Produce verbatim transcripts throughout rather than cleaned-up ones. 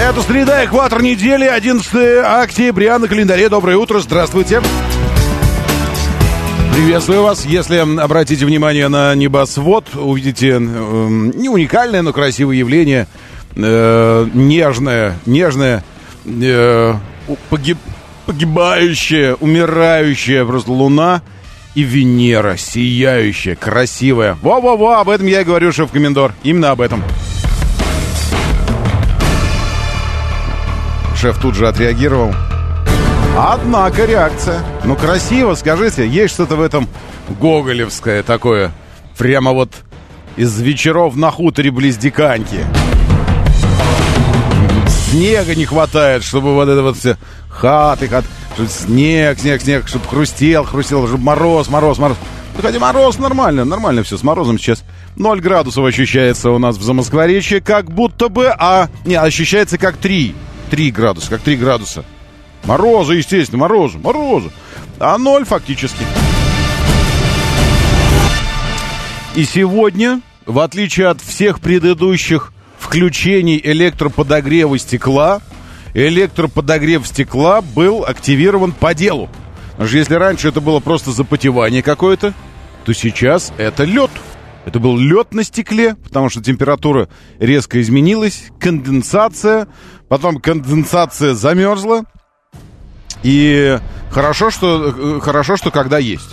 Это среда, экватор недели, одиннадцатое октября на календаре. Доброе утро, здравствуйте. Приветствую вас. Если обратите внимание на небосвод, увидите э, не уникальное, но красивое явление. Э, нежное, нежное, э, погиб, погибающее, умирающее просто луна и Венера. Сияющая, красивая. Во-во-во, об этом я и говорю, шеф-комендор. Именно об этом. Шеф тут же отреагировал. Однако реакция. Ну, красиво, скажите. Есть что-то в этом гоголевское такое. Прямо вот из вечеров на хуторе близ Диканьки. Снега не хватает, чтобы вот это вот все хаты, хаты. Чтобы снег, снег, снег. Чтобы хрустел, хрустел. Чтобы мороз, мороз, мороз. Ну, хотя мороз нормально, нормально все. С морозом сейчас ноль градусов ощущается у нас в Замоскворечье. Как будто бы, а... Не, ощущается как три. Три градуса, как три градуса. Мороза, естественно, мороза, мороза. А ноль фактически. И сегодня, в отличие от всех предыдущих включений электроподогрева стекла, электроподогрев стекла был активирован по делу. Потому что если раньше это было просто запотевание какое-то, то сейчас это лед. Это был лед на стекле, потому что температура резко изменилась, конденсация, потом конденсация замерзла. И хорошо, что, хорошо, что когда есть.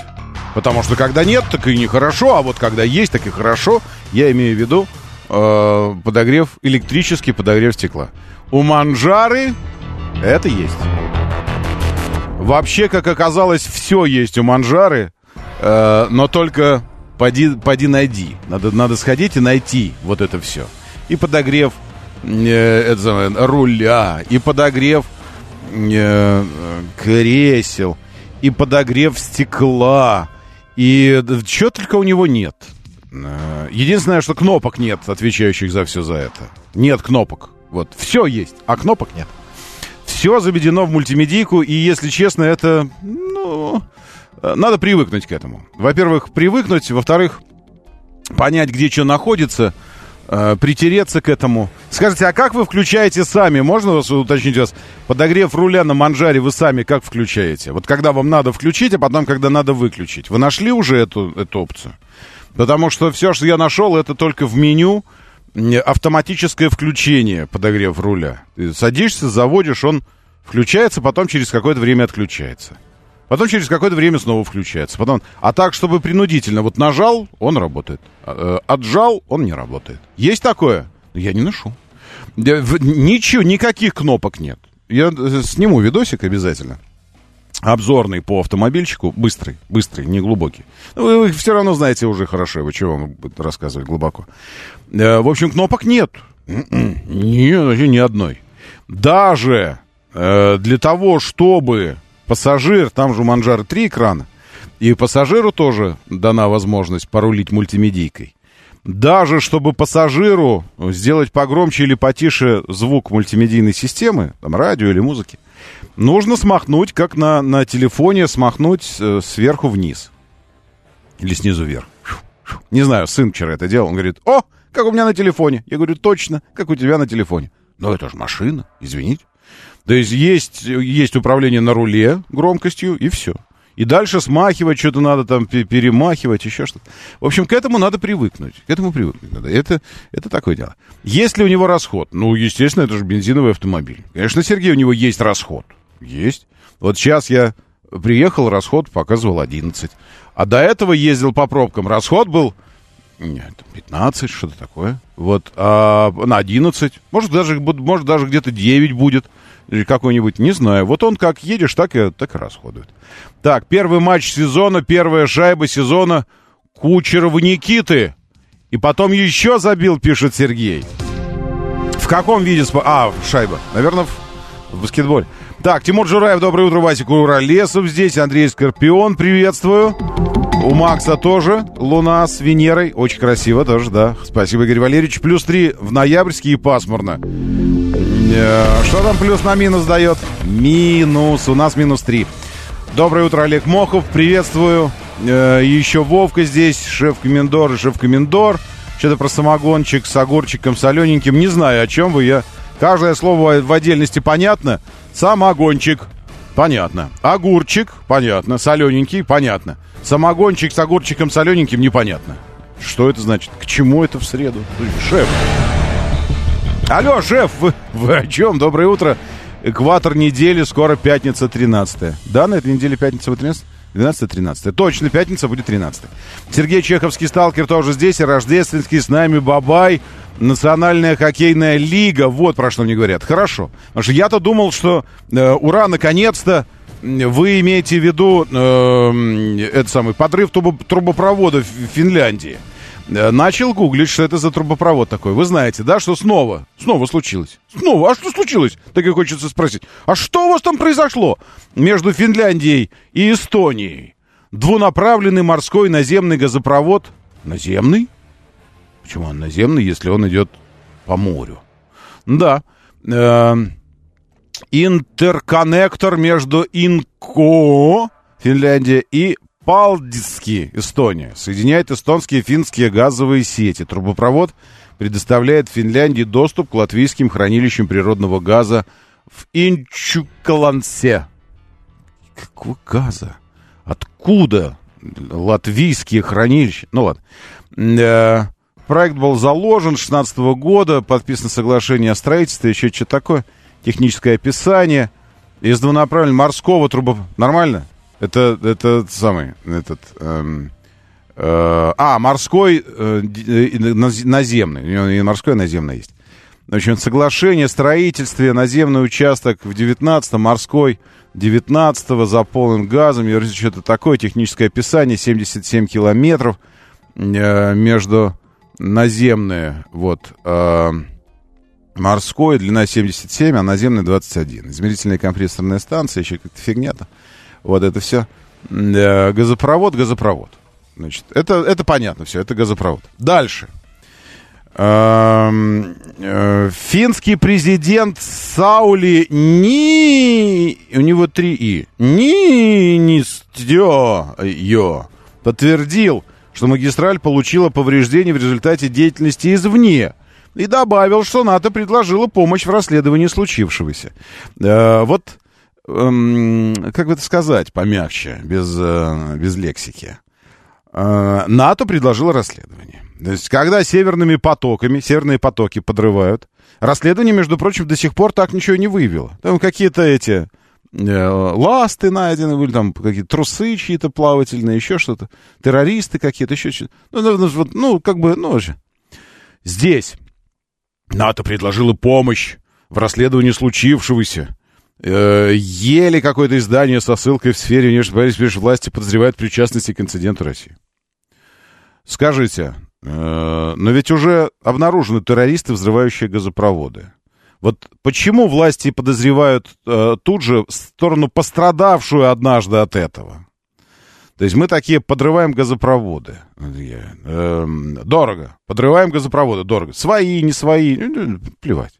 Потому что когда нет, так и нехорошо, а вот когда есть, так и хорошо. Я имею в виду э, подогрев, электрический подогрев стекла. У Манжары это есть. Вообще, как оказалось, все есть у Манжары, э, но только... Пойди, пойди найди. Надо, надо сходить и найти вот это все. И подогрев э, это самое, руля, и подогрев э, кресел, и подогрев стекла. И да, чего только у него нет. Единственное, что кнопок нет, отвечающих за все за это. Нет кнопок. Вот. Все есть, а кнопок нет. Все заведено в мультимедийку, и, если честно, это... Ну... Надо привыкнуть к этому. Во-первых, привыкнуть. Во-вторых, понять, где что находится, э, притереться к этому. Скажите, а как вы включаете сами? Можно вас уточнить вас? Подогрев руля на Манжаре вы сами как включаете? Вот когда вам надо включить, а потом, когда надо выключить. Вы нашли уже эту, эту опцию? Потому что все, что я нашел, это только в меню автоматическое включение подогрев руля. Ты садишься, заводишь, он включается, потом через какое-то время отключается. Потом через какое-то время снова включается. Потом... А так, чтобы принудительно. Вот нажал, он работает. Отжал, он не работает. Есть такое? Я не ношу. Ничего, никаких кнопок нет. Я сниму видосик обязательно. Обзорный по автомобильчику. Быстрый, быстрый, неглубокий. Вы, вы все равно знаете уже хорошо. Вы чего вам рассказывать глубоко? В общем, кнопок нет. Нет, вообще ни одной. Даже для того, чтобы... Пассажир, там же у Манжары три экрана, и пассажиру тоже дана возможность порулить мультимедийкой. Даже чтобы пассажиру сделать погромче или потише звук мультимедийной системы, там радио или музыки, нужно смахнуть, как на, на телефоне, смахнуть сверху вниз. Или снизу вверх. Не знаю, сын вчера это делал, он говорит, о, как у меня на телефоне. Я говорю, точно, как у тебя на телефоне. Но это же машина, извините. То есть есть, есть управление на руле громкостью, и все. И дальше смахивать что-то надо, там перемахивать, еще что-то. В общем, к этому надо привыкнуть. К этому привыкнуть надо. Это, это такое дело. Есть ли у него расход? Ну, естественно, это же бензиновый автомобиль. Конечно, Сергей, у него есть расход. Есть. Вот сейчас я приехал, расход показывал одиннадцать. А до этого ездил по пробкам. Расход был... Нет, пятнадцать, что-то такое. Вот, а на одиннадцать. Может, даже, может, даже где-то девять будет. Или какой-нибудь, не знаю. Вот он как едешь, так и, так и расходует. Так, первый матч сезона, первая шайба сезона Кучерова Никиты. И потом еще забил, пишет Сергей. В каком виде спорта? А, шайба. Наверное, в баскетболе. Так, Тимур Джураев, доброе утро, Вася Куролесов здесь, Андрей Скорпион, приветствую. У Макса тоже луна с Венерой, очень красиво тоже, да. Спасибо, Игорь Валерьевич. Плюс три в ноябрьске и пасмурно. Что там плюс на минус дает? Минус, у нас минус три. Доброе утро, Олег Мохов, приветствую. Еще Вовка здесь, шеф-комендор и шеф-комендор. Что-то про самогончик с огурчиком солененьким, не знаю, о чем вы, я... Каждое слово в отдельности понятно. Самогончик. Понятно. Огурчик. Понятно. Солененький. Понятно. Самогончик с огурчиком солененьким. Непонятно. Что это значит? К чему это в среду? Шеф. Алло, шеф. Вы, вы о чем? Доброе утро. Экватор недели. Скоро пятница тринадцатое. Да, на этой неделе пятница тринадцатое? двенадцатое тринадцатое. Точно, пятница будет тринадцатое. Сергей Чеховский, сталкер, тоже здесь. Рождественский с нами. Бабай. Национальная хоккейная лига. Вот про что мне говорят. Хорошо. Потому что я-то думал, что э, ура, наконец-то вы имеете в виду э, этот самый подрыв труб- трубопровода в Финляндии. Э, начал гуглить, что это за трубопровод такой. Вы знаете, да, что снова, снова случилось. Снова. А что случилось? Так и хочется спросить. А что у вас там произошло между Финляндией и Эстонией? Двунаправленный морской наземный газопровод. Наземный? Почему он наземный, если он идет по морю? Да. Интерконнектор между Инко, Финляндия, и Палдиски, Эстония. Соединяет эстонские и финские газовые сети. Трубопровод предоставляет Финляндии доступ к латвийским хранилищам природного газа в Инчукалансе. Какого газа? Откуда латвийские хранилища? Ну ладно. Проект был заложен с шестнадцатого года, подписано соглашение о строительстве, еще что-то такое, техническое описание. Из двунаправленного морского трубопровода... Нормально? Это, это самый, этот... Эм, э, а, морской э, наземный. И морской, и наземный есть. В общем, соглашение о строительстве, наземный участок в девятнадцатом, морской девятнадцатого, заполнен газом, что-то такое, техническое описание, семьдесят семь километров э, между... Наземные, вот, э, морской, длина семьдесят семь, а наземный двадцать один. Измерительная компрессорная станция, еще как-то фигня-то. Вот это все. Э, газопровод, газопровод. Значит, это, это понятно все, это газопровод. Дальше. Э, э, финский президент Саули Ни... У него три И. Ни-ни-стё-ё подтвердил, что магистраль получила повреждения в результате деятельности извне, и добавил, что НАТО предложило помощь в расследовании случившегося. Э, вот, э, как бы это сказать помягче, без, э, без лексики. Э, НАТО предложило расследование. То есть, когда северными потоками, северные потоки подрывают, расследование, между прочим, до сих пор так ничего не выявило. Там какие-то эти... ласты найдены, были там какие-то трусы чьи-то плавательные, еще что-то, террористы какие-то, еще что-то. Ну, ну как бы, ну же. Здесь НАТО предложило помощь в расследовании случившегося. Еле какое-то издание со ссылкой в сфере внешней политики власти подозревает в причастности к инциденту России. Скажите, но ведь уже обнаружены террористы, взрывающие газопроводы. Вот почему власти подозревают э, тут же сторону пострадавшую однажды от этого? То есть мы такие подрываем газопроводы. Э, дорого. Подрываем газопроводы, дорого. Свои, не свои, плевать.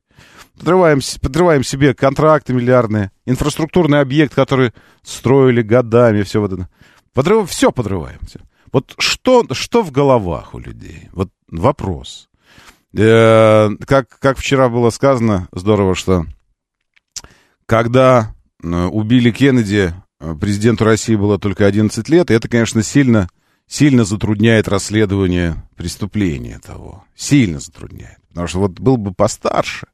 Подрываем, подрываем себе контракты миллиардные, инфраструктурный объект, который строили годами, все вот это. Подрыв, все подрываем. Все. Вот что, что в головах у людей? Вот вопрос. Э, как, как вчера было сказано, здорово, что когда убили Кеннеди, президенту России было только одиннадцать лет, и это, конечно, сильно, сильно затрудняет расследование преступления того. Сильно затрудняет. Потому что вот был бы постарше,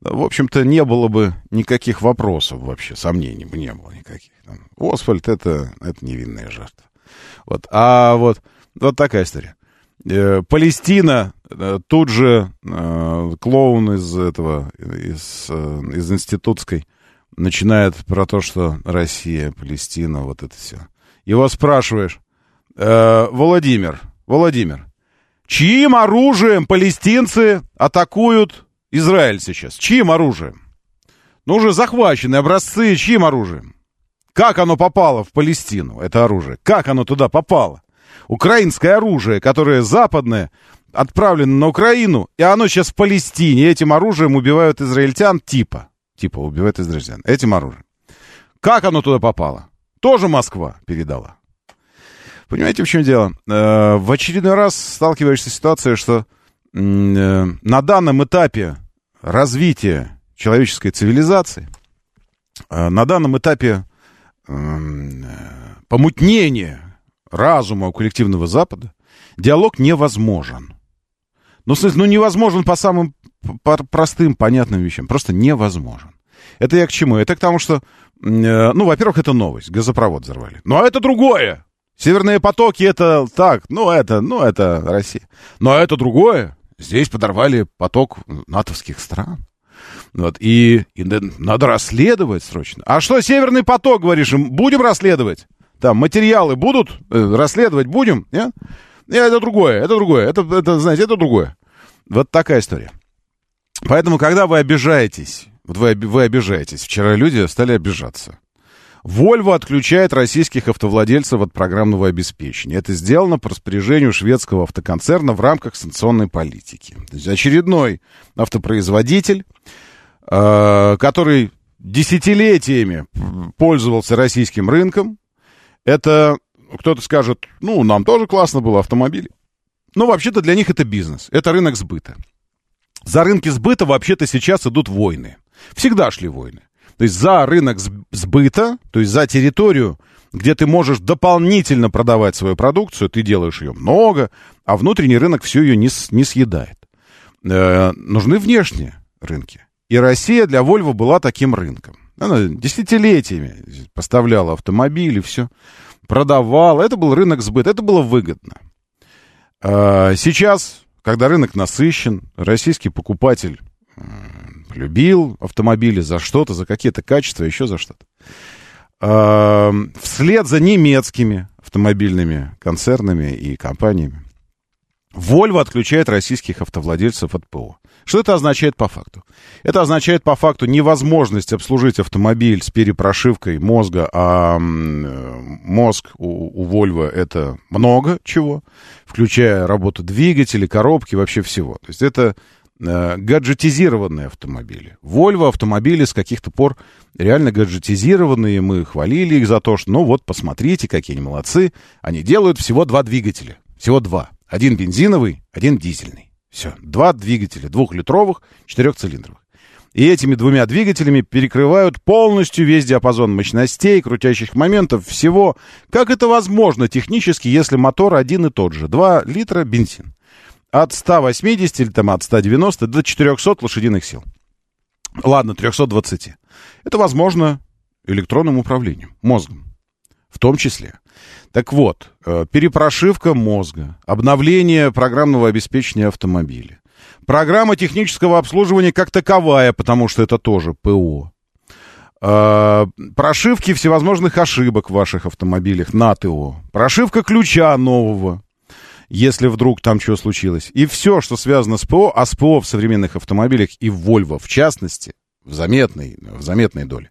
в общем-то, не было бы никаких вопросов вообще, сомнений бы не было никаких. Освальд — это, это невинная жертва. Вот. А вот, вот такая история. Э, Палестина... Тут же э, клоун из этого, из, э, из институтской, начинает про то, что Россия, Палестина, вот это все. Его спрашиваешь, э, Владимир, Владимир, чьим оружием палестинцы атакуют Израиль сейчас? Чьим оружием? Ну, уже захвачены образцы чьим оружием? Как оно попало в Палестину, это оружие? Как оно туда попало? Украинское оружие, которое западное, отправлено на Украину, и оно сейчас в Палестине. Этим оружием убивают израильтян типа. Типа убивают израильтян. Этим оружием. Как оно туда попало? Тоже Москва передала. Понимаете, в чем дело? Э-э- в очередной раз сталкиваешься с ситуацией, что на данном этапе развития человеческой цивилизации, на данном этапе помутнения разума у коллективного Запада, диалог невозможен. Ну, в смысле, ну, невозможен по самым простым, понятным вещам. Просто невозможен. Это я к чему? Это к тому, что, ну, во-первых, это новость. Газопровод взорвали. Но это другое. Северные потоки — это так, ну, это, ну, это Россия. Но это другое. Здесь подорвали поток натовских стран. Вот, и, и надо расследовать срочно. А что, Северный поток, говоришь им, будем расследовать? Там материалы будут, э, расследовать будем? Нет? Нет, это другое, это другое, это, это, знаете, это другое. Вот такая история. Поэтому, когда вы обижаетесь, вот вы, вы обижаетесь, вчера люди стали обижаться. Volvo отключает российских автовладельцев от программного обеспечения. Это сделано по распоряжению шведского автоконцерна в рамках санкционной политики. То есть очередной автопроизводитель, э, который десятилетиями пользовался российским рынком, это кто-то скажет, ну, нам тоже классно было автомобили. Но вообще-то для них это бизнес, это рынок сбыта. За рынки сбыта вообще-то сейчас идут войны. Всегда шли войны. То есть за рынок сбыта, то есть за территорию, где ты можешь дополнительно продавать свою продукцию, ты делаешь ее много, а внутренний рынок всю ее не, не съедает. Э, нужны внешние рынки. И Россия для Volvo была таким рынком. Она десятилетиями поставляла автомобили, все, продавала. Это был рынок сбыта, это было выгодно. Э, сейчас, когда рынок насыщен, российский покупатель... любил автомобили за что-то, за какие-то качества, еще за что-то. Вслед за немецкими автомобильными концернами и компаниями Volvo отключает российских автовладельцев от ПО. Что это означает по факту? Это означает по факту невозможность обслужить автомобиль с перепрошивкой мозга, а мозг у, у Volvo это много чего, включая работу двигателей, коробки, вообще всего. То есть это... гаджетизированные автомобили. Volvo автомобили с каких-то пор реально гаджетизированные. Мы хвалили их за то, что, ну вот, посмотрите, какие они молодцы. Они делают всего два двигателя. Всего два. Один бензиновый, один дизельный. Все. Два двигателя. Двухлитровых, четырехцилиндровых. И этими двумя двигателями перекрывают полностью весь диапазон мощностей, крутящих моментов, всего. Как это возможно технически, если мотор один и тот же? Два литра бензин. От ста восьмидесяти или там от ста девяноста до четырехсот лошадиных сил. Ладно, трехсот двадцати. Это возможно электронным управлением, мозгом в том числе. Так вот, перепрошивка мозга, обновление программного обеспечения автомобиля, программа технического обслуживания как таковая, потому что это тоже ПО, прошивки всевозможных ошибок в ваших автомобилях на ТО, прошивка ключа нового, если вдруг там что случилось. И все, что связано с ПО, а с ПО в современных автомобилях и в Volvo, в частности, в заметной, в заметной доле,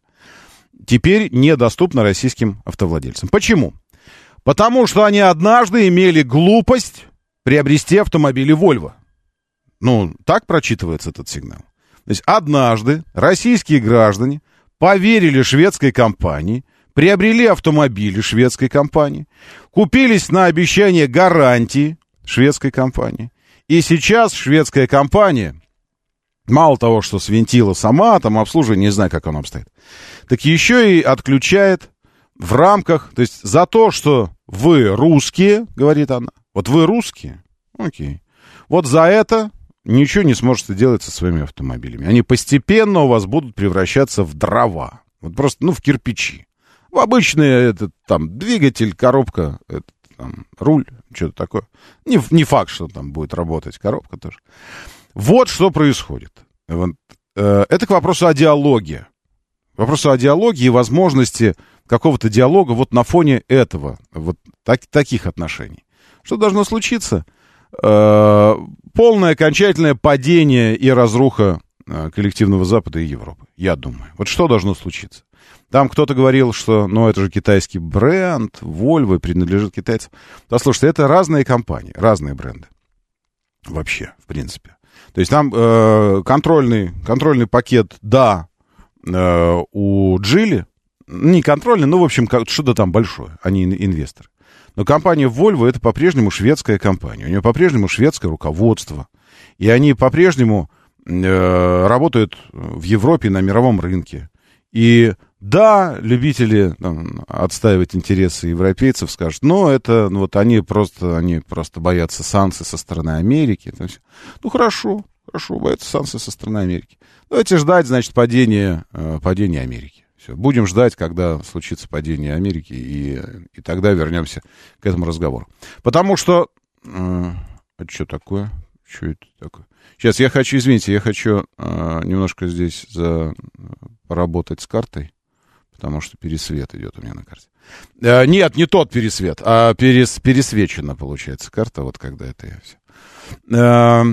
теперь недоступно российским автовладельцам. Почему? Потому что они однажды имели глупость приобрести автомобили Volvo. Ну, так прочитывается этот сигнал. То есть однажды российские граждане поверили шведской компании, приобрели автомобили шведской компании, купились на обещание гарантии шведской компании. И сейчас шведская компания, мало того, что свинтила сама, там обслуживание, не знаю, как оно обстоит, так еще и отключает в рамках, то есть за то, что вы русские, говорит она, вот вы русские, окей, вот за это ничего не сможете делать со своими автомобилями. Они постепенно у вас будут превращаться в дрова, вот просто, ну, в кирпичи. В обычный этот, там, двигатель, коробка, этот, там, руль, что-то такое. Не, не факт, что там будет работать коробка тоже. Вот что происходит. Вот. Это к вопросу о диалоге. К вопросу о диалоге и возможности какого-то диалога вот на фоне этого, вот так, таких отношений. Что должно случиться? Полное окончательное падение и разруха коллективного Запада и Европы, я думаю. Вот что должно случиться? Там кто-то говорил, что, ну, это же китайский бренд, Volvo принадлежит китайцам. Да, слушайте, это разные компании, разные бренды вообще, в принципе. То есть там э, контрольный, контрольный пакет, да, э, у Geely, не контрольный, ну, в общем, что-то там большое, они инвесторы. Но компания Volvo — это по-прежнему шведская компания, у нее по-прежнему шведское руководство, и они по-прежнему э, работают в Европе на мировом рынке. И да, любители там отстаивать интересы европейцев скажут, но это, ну, вот они просто, они просто боятся санкций со стороны Америки. Ну, хорошо, хорошо, боятся санкций со стороны Америки. Давайте ждать, значит, падения, падения Америки. Все, будем ждать, когда случится падение Америки, и, и тогда вернемся к этому разговору. Потому что... Э, это что такое? Что это такое? Сейчас я хочу, извините, я хочу э, немножко здесь за, поработать с картой. Потому что пересвет идет у меня на карте. Э, нет, не тот пересвет, а перес, пересвечена, получается, карта, вот когда это я все. Э,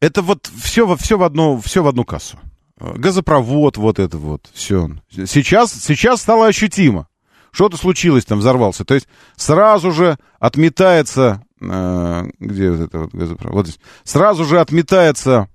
это вот все, все, в одну, все в одну кассу. Газопровод, вот это вот, все. Сейчас, сейчас стало ощутимо. Что-то случилось, там взорвался. То есть сразу же отметается... Э, где вот это вот газопровод? Вот здесь. Сразу же отметается...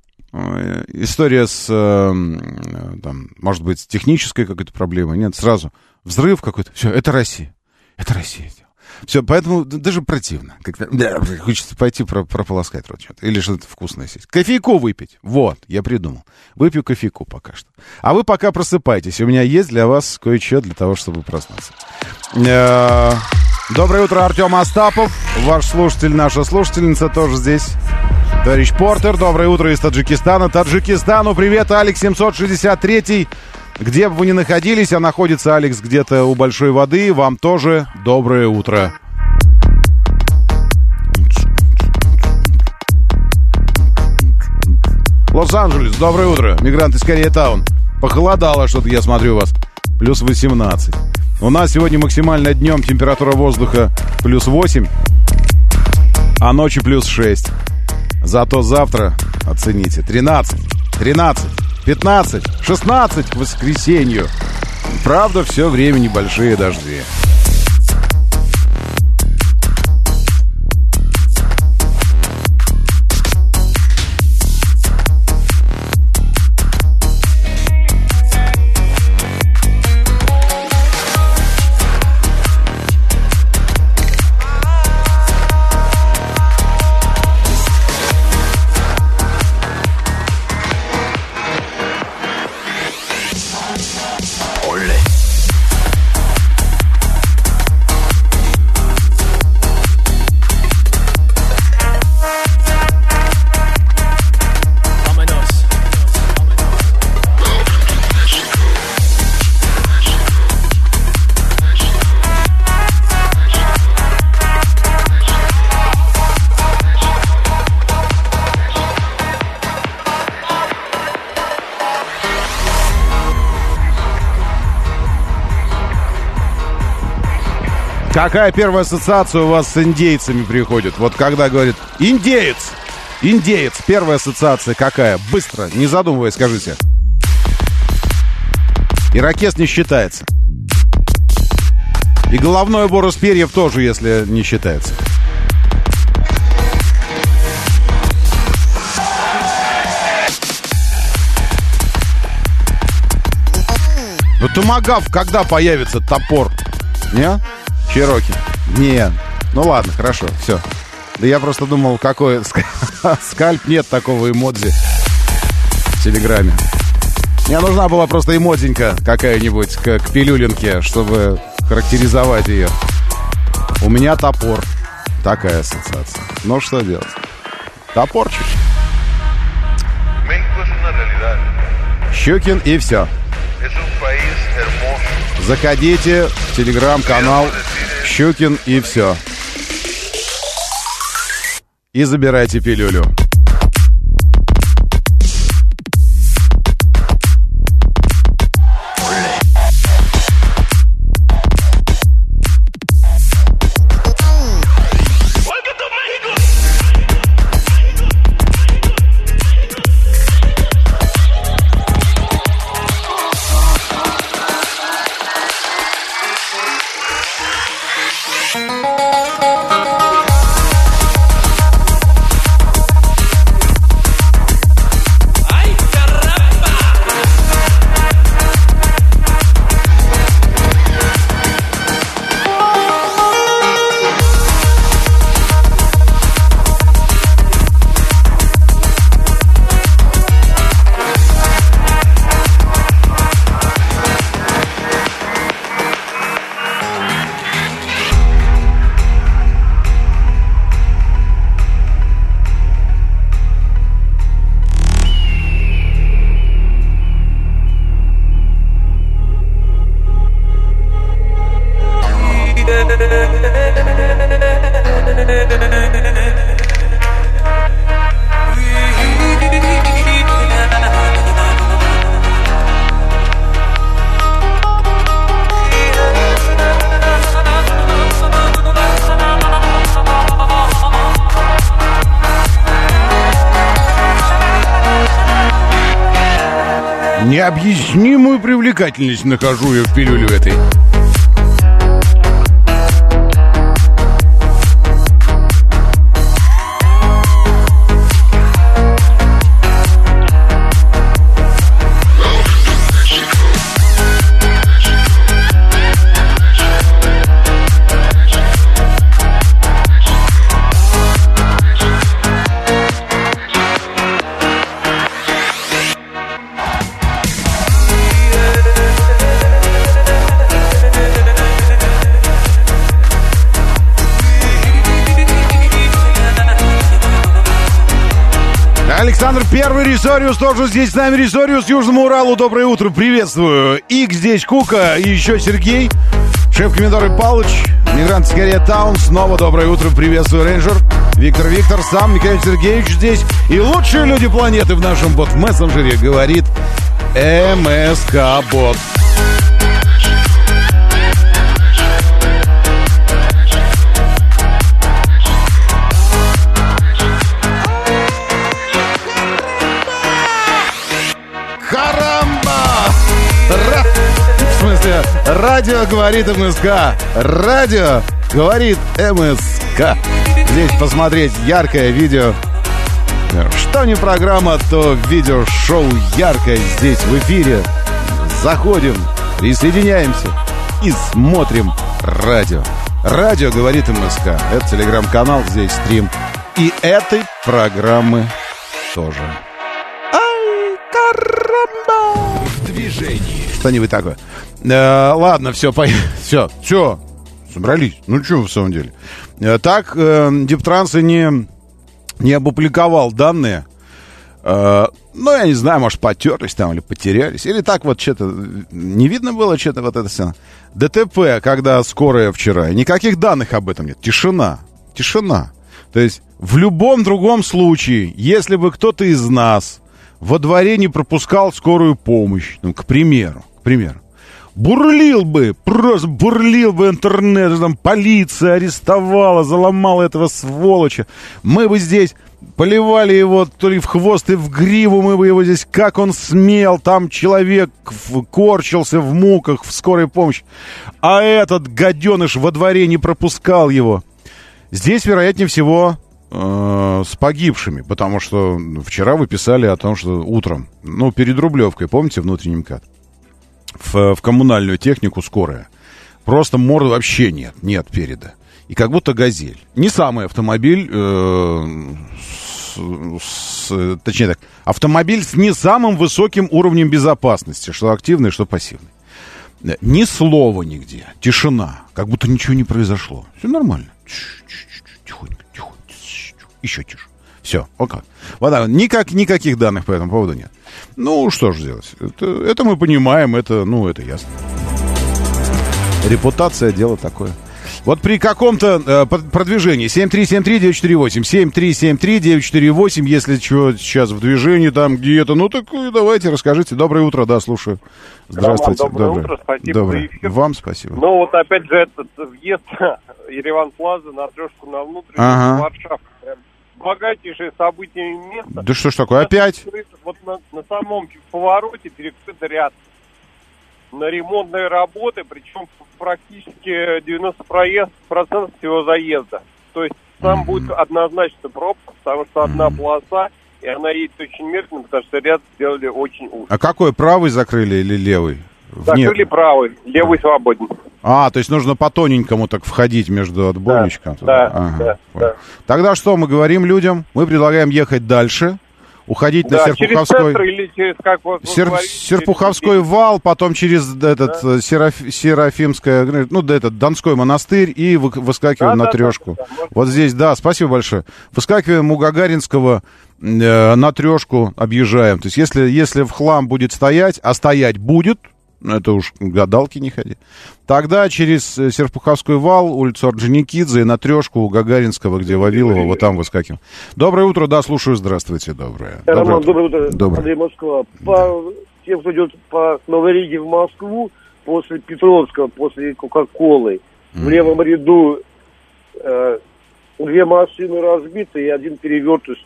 История с, там, может быть, технической какой-то проблемой. Нет, сразу взрыв какой-то. Все, это Россия. Это Россия сделала. Все, поэтому даже противно. Как-то, да, хочется пойти прополоскать рот что-то. Или что-то вкусное сесть. Кофейку выпить. Вот, я придумал. Выпью кофейку пока что. А вы пока просыпайтесь. У меня есть для вас кое-что для того, чтобы проснуться. Доброе утро, Артем Остапов. Ваш слушатель, наша слушательница тоже здесь. Товарищ Портер, доброе утро из Таджикистана. Таджикистану привет, Алекс семьсот шестьдесят три. Где бы вы ни находились, а находится Алекс где-то у большой воды, вам тоже доброе утро. Лос-Анджелес, доброе утро. Мигрант из Корея-таун. Похолодало что-то, я смотрю у вас. Плюс восемнадцать. У нас сегодня максимально днем температура воздуха плюс восемь, а ночью плюс шесть. Зато завтра, оцените, тринадцать, тринадцать, пятнадцать, шестнадцать к воскресенью. Правда, все время небольшие дожди. Какая первая ассоциация у вас с индейцами приходит? Вот когда говорит «индеец», «индеец», первая ассоциация какая? Быстро, не задумываясь, скажите. Ирокез не считается. И головной убор из перьев тоже, если не считается. Ну, томагав, когда появится топор? Нет? Чероки. Не. Ну ладно, хорошо, все. Да я просто думал, какой скальп, нет такого эмодзи в Телеграме. Мне нужна была просто эмодзинька какая-нибудь к, к пилюлинке, чтобы характеризовать ее. У меня топор. Такая ассоциация. Ну что делать? Топорчик. Щукин и все. Заходите в телеграм-канал Щукин и все. И забирайте пилюлю. Необъяснимую привлекательность нахожу я в пилюле этой. Александр Первый, Ресориус, тоже здесь с нами. Ресориус, Южному Уралу, доброе утро, приветствую. Ик здесь, Кука, и еще Сергей, шеф-комендор и Палыч, мигрант из Корея Таун, снова доброе утро, приветствую, Рейнджер, Виктор, Виктор, сам Михаил Сергеевич здесь. И лучшие люди планеты в нашем бот-мессенджере, говорит эм эс ка бот. Радио говорит эм эс ка. Радио говорит эм эс ка. Здесь посмотреть яркое видео. Что не программа, то видео-шоу яркое здесь в эфире. Заходим, присоединяемся и смотрим радио. Радио говорит эм эс ка. Это телеграм-канал, здесь стрим. И этой программы тоже. Ай, карамба! В движении. Что-нибудь такое. Э, ладно, все, поехали. Все, все, собрались. Ну, что вы в самом деле? Э, так, э, Диптранс и не, не опубликовал данные. Э, ну, я не знаю, может, потерлись там или потерялись. Или так вот что-то не видно было, что-то вот это все. дэ тэ пэ, когда скорая вчера. Никаких данных об этом нет. Тишина. Тишина. То есть в любом другом случае, если бы кто-то из нас во дворе не пропускал скорую помощь, ну, к примеру, к примеру, бурлил бы, просто бурлил бы интернет, там полиция арестовала, заломала этого сволоча. Мы бы здесь поливали его то ли в хвост и в гриву, мы бы его здесь, как он смел, там человек корчился в муках в скорой помощи. А этот гаденыш во дворе не пропускал его. Здесь, вероятнее всего, э, с погибшими, потому что вчера вы писали о том, что утром, ну, перед Рублевкой, помните, внутренний МКАД? В, в коммунальную технику скорая. Просто морды вообще нет, нет переда. И как будто «Газель». Не самый автомобиль, э, с, с, точнее так, автомобиль с не самым высоким уровнем безопасности, что активный, что пассивный. Ни слова нигде, тишина, как будто ничего не произошло. Все нормально. Тихонько, тихонько, еще тише. Все, окей. Вот никак, никаких данных по этому поводу нет. Ну, что же делать? Это, это мы понимаем, это, ну, это ясно. Репутация — дело такое. Вот при каком-то э, продвижении семь три семь три девять четыре восемь семь три семь три девять четыре восемь, если что сейчас в движении там где-то, ну так давайте расскажите. Доброе утро, да, слушаю. Здравствуйте. Вам доброе, доброе утро, спасибо доброе. За эфир. Вам спасибо. Ну вот опять же этот въезд Ереван-Плаза на Трешку, на внутреннюю, ага. Варшаву. Богатейшее событие места. Да что ж такое, опять? Вот на, на самом повороте перекрыт ряд на ремонтные работы, причем практически девяносто процентов всего заезда. То есть там mm-hmm. будет однозначно пробка, потому что одна mm-hmm. полоса, и она едет очень медленно, потому что ряд сделали очень узкий. А какой, правый закрыли или левый? Закрыли правый, левый свободен. А, то есть нужно по тоненькому так входить между отбойничком. Да, да, ага, да, да. Тогда что мы говорим людям? Мы предлагаем ехать дальше, уходить, да, на Серпуховской... через центр или через, как вы Сер... говорите, Серпуховской через... вал, потом через этот, да. Сераф... Серафимское, ну, да, этот Донской монастырь, и вы... выскакиваем, да, на, да, Трешку. Да, да, да. Вот здесь, да, спасибо большое. Выскакиваем у Гагаринского э, на Трешку, объезжаем. То есть если, если в хлам будет стоять, а стоять будет... Это уж гадалки не ходи. Тогда через Серпуховской вал, улицу Орджоникидзе, на Трешку у Гагаринского, где Вавилова, вот там выскакиваем. Доброе утро, да, слушаю, здравствуйте, доброе. Доброе, Роман, доброе утро, доброе. Андрей, Москва. По тем, кто идет по Новой Риге в Москву, после Петровского, после Кока-Колы, mm. в левом ряду э, две машины разбиты и один перевертыш,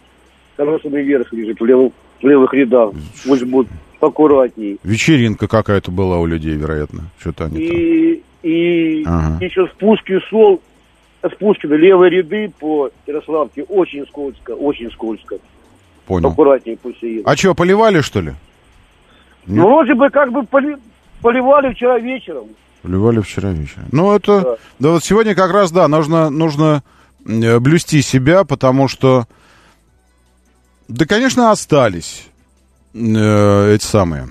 хороший вверх лежит в левом в левых рядах. Пусть будут поаккуратней. Вечеринка какая-то была у людей, вероятно. Что-то они и, там... И ага. еще спуски сол, спуски на левые ряды по Ярославке. Очень скользко, очень скользко. Понял. Аккуратнее пусть едут. А что, поливали, что ли? Нет? Ну, вроде бы, как бы поли... поливали вчера вечером. Поливали вчера вечером. Ну, это... Да, да вот сегодня как раз, да, нужно... нужно... блюсти себя, потому что, да, конечно, остались э, эти самые,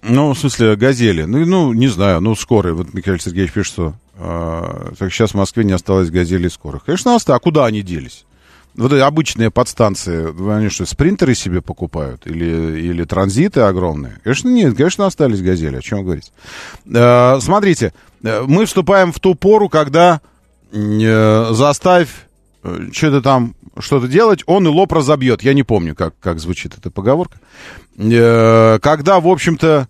ну, в смысле, газели, ну, ну не знаю, ну, скорые, вот Михаил Сергеевич пишет, что э, так сейчас в Москве не осталось газелей и скорых. Конечно, осталось, а куда они делись? Вот эти обычные подстанции, они что, спринтеры себе покупают? Или, или транзиты огромные? Конечно, нет, конечно, остались газели, о чем говорить. Э, смотрите, мы вступаем в ту пору, когда... заставь что-то там, что-то делать, он и лоб разобьет. Я не помню, как, как звучит эта поговорка. Когда, в общем-то,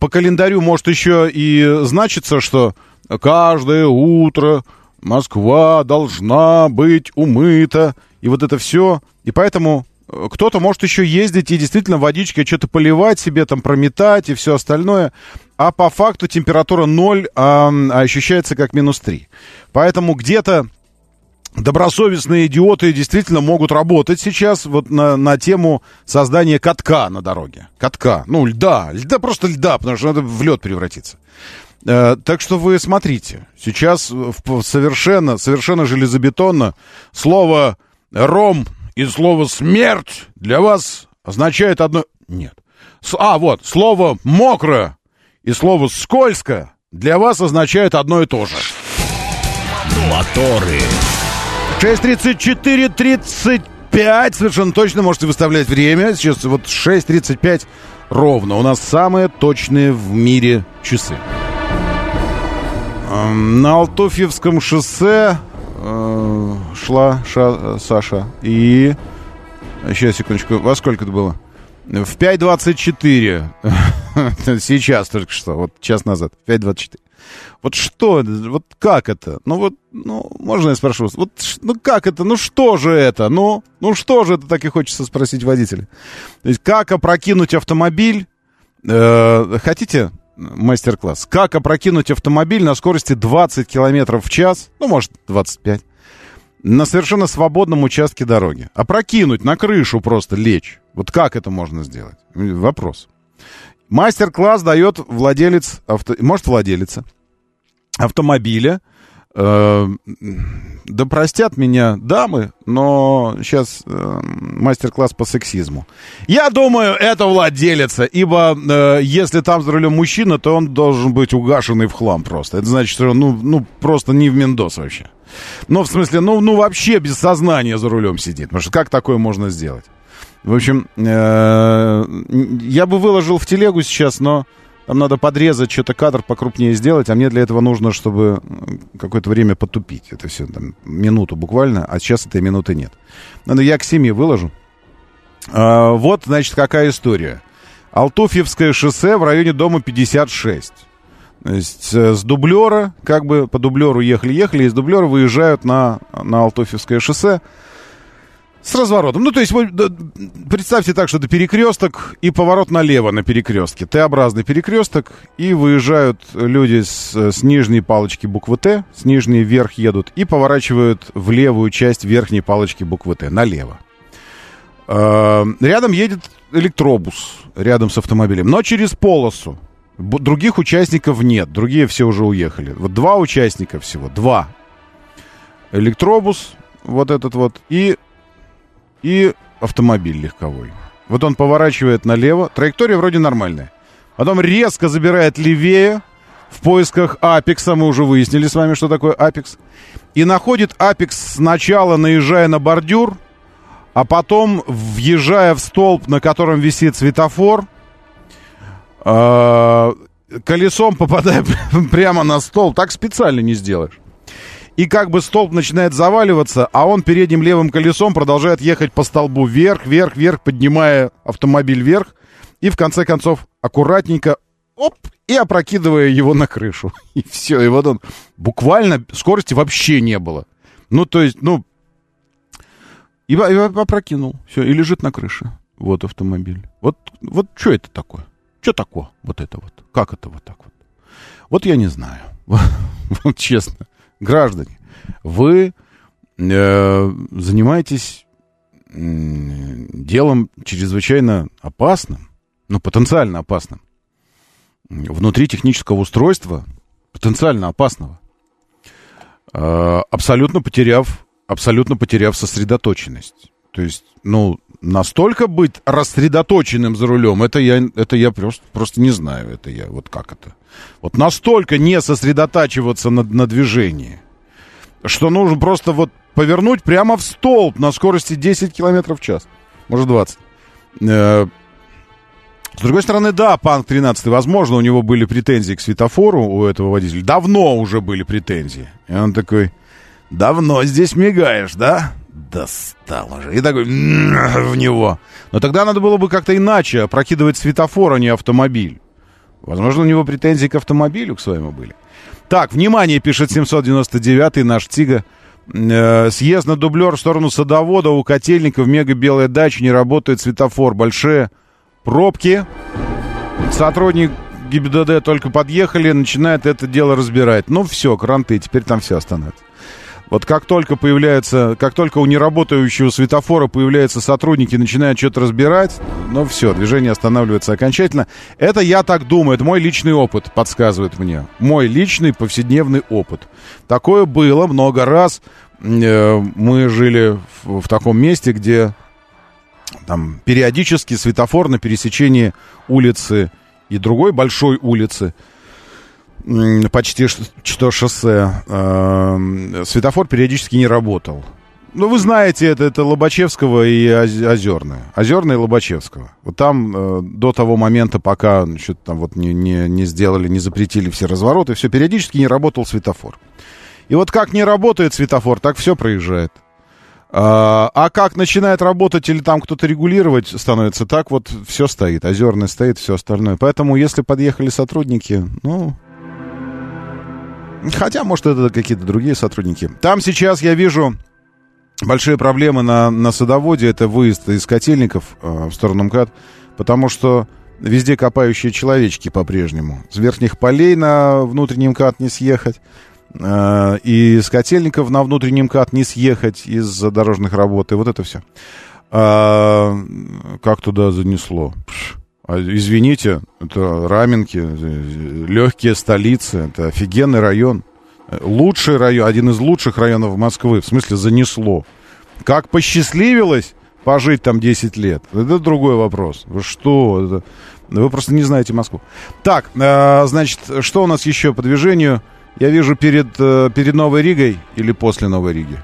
по календарю, может, еще и значится, что каждое утро Москва должна быть умыта, и вот это все. И поэтому кто-то может еще ездить и действительно водичкой что-то поливать себе, там, прометать и все остальное. А по факту температура ноль, а, ощущается как минус три. Поэтому где-то добросовестные идиоты действительно могут работать сейчас вот на, на тему создания катка на дороге. Катка. Ну, льда. Льда, просто льда, потому что надо в лед превратиться. Э, так что вы смотрите. Сейчас совершенно, совершенно железобетонно слово «ром» и слово «смерть» для вас означает одно... Нет. С... А, вот. Слово «мокро» и слово «скользко» для вас означает одно и то же. Моторы. шесть тридцать четыре тридцать пять. Совершенно точно можете выставлять время. Сейчас вот шесть тридцать пять ровно. У нас самые точные в мире часы. На Алтуфьевском шоссе э, шла ша, Саша. И... Сейчас, секундочку. Во сколько это было? В пять двадцать четыре. Сейчас только что. Вот час назад. пять двадцать четыре. Вот что, вот как это? Ну вот, ну, можно я спрошу вас? Вот, ну как это? Ну что же это? Ну, ну что же это, так и хочется спросить водителя. То есть, как опрокинуть автомобиль? Э, хотите мастер-класс? Как опрокинуть автомобиль на скорости двадцать километров в час? Ну, может, двадцать пять. На совершенно свободном участке дороги. Опрокинуть, на крышу просто лечь. Вот как это можно сделать? Вопрос. Мастер-класс дает владелец, авто... может, владелица автомобиля. Э, да простят меня дамы, но сейчас э, мастер-класс по сексизму. Я думаю, это владелица, ибо э, если там за рулем мужчина, то он должен быть угашенный в хлам просто. Это значит, что ну, ну просто не в мендос вообще. Ну, в смысле, ну, ну вообще без сознания за рулем сидит. Потому что как такое можно сделать? В общем, я бы выложил в телегу сейчас, но там надо подрезать, что-то кадр покрупнее сделать, а мне для этого нужно, чтобы какое-то время потупить. Это все, там, минуту буквально, а сейчас этой минуты нет. Надо, я к семи выложу. Вот, значит, какая история. Алтуфьевское шоссе в районе дома пятьдесят шесть. То есть с дублера, как бы по дублеру ехали-ехали, из дублера выезжают на, на Алтуфьевское шоссе. С разворотом. Ну, то есть, вы, представьте так, что это перекресток и поворот налево на перекрестке. Т-образный перекресток, и выезжают люди с, с нижней палочки буквы Т, с нижней вверх едут, и поворачивают в левую часть верхней палочки буквы Т, налево. Э-э- рядом едет электробус, рядом с автомобилем, но через полосу. Б- других участников нет, другие все уже уехали. Вот два участника всего, два. Электробус, вот этот вот, и... и автомобиль легковой. Вот он поворачивает налево. Траектория вроде нормальная. Потом резко забирает левее в поисках Апекса. Мы уже выяснили с вами, что такое Апекс. И находит Апекс сначала, наезжая на бордюр, а потом, въезжая в столб, на котором висит светофор, колесом попадая прямо на столб. Так специально не сделаешь. И как бы столб начинает заваливаться, а он передним левым колесом продолжает ехать по столбу вверх, вверх, вверх, поднимая автомобиль вверх. И в конце концов аккуратненько, оп, и опрокидывая его на крышу. И все, и вот он. Буквально скорости вообще не было. Ну, то есть, ну, и опрокинул. Все, и лежит на крыше. Вот автомобиль. Вот, вот что это такое? Что такое вот это вот? Как это вот так вот? Вот я не знаю. Вот честно. Граждане, вы э, занимаетесь э, делом чрезвычайно опасным, ну, потенциально опасным, внутри технического устройства, потенциально опасного, э, абсолютно потеряв, абсолютно потеряв сосредоточенность. То есть, ну, настолько быть рассредоточенным за рулем, это я, это я просто, просто не знаю, это я, вот как это. Вот настолько не сосредотачиваться на, на движении, что нужно просто вот повернуть прямо в столб на скорости десять километров в час, может двадцать. Э-э- С другой стороны, да, Панк тринадцать, возможно, у него были претензии к светофору у этого водителя, давно уже были претензии. И он такой, давно здесь мигаешь, да? Достал уже. И такой в него. Но тогда надо было бы как-то иначе опрокидывать светофор, а не автомобиль. Возможно, у него претензии к автомобилю к своему были. Так, внимание, пишет семьсот девяносто девятый наш Тига. Съезд на дублер в сторону Садовода. У Котельников мега-белая дача. Не работает светофор. Большие пробки. Сотрудник ГИБДД только подъехали. Начинает это дело разбирать. Ну все, кранты. Теперь там все остановятся. Вот как только появляется, как только у неработающего светофора появляются сотрудники, начинают что-то разбирать, ну все, движение останавливается окончательно. Это я так думаю, это мой личный опыт, подсказывает мне. Мой личный повседневный опыт. Такое было много раз. Мы жили в, в таком месте, где там периодически светофор на пересечении улицы и другой большой улицы. Почти что шоссе. Светофор периодически не работал. Ну, вы знаете, это, это Лобачевского и Озерное. Озерное и Лобачевского. Вот там до того момента, пока что-то там вот не, не, не сделали, не запретили все развороты, все, периодически не работал светофор. И вот как не работает светофор, так все проезжает. А как начинает работать или там кто-то регулировать становится, так вот все стоит. Озерное стоит, все остальное. Поэтому, если подъехали сотрудники, ну... Хотя, может, это какие-то другие сотрудники. Там сейчас я вижу большие проблемы на, на Садоводе. Это выезд из Котельников э, в сторону МКАД. Потому что везде копающие человечки по-прежнему. С верхних полей на внутренний МКАД не съехать. Э, и с Котельников на внутренний МКАД не съехать из-за дорожных работ. И вот это все. Э, как туда занесло? Пш. Извините, это Раменки, легкие столицы, это офигенный район. Лучший район, один из лучших районов Москвы, в смысле занесло. Как посчастливилось пожить там десять лет, это другой вопрос. Вы что? Это... Вы просто не знаете Москву. Так, значит, что у нас еще по движению? Я вижу перед, перед Новой Ригой или после Новой Риги?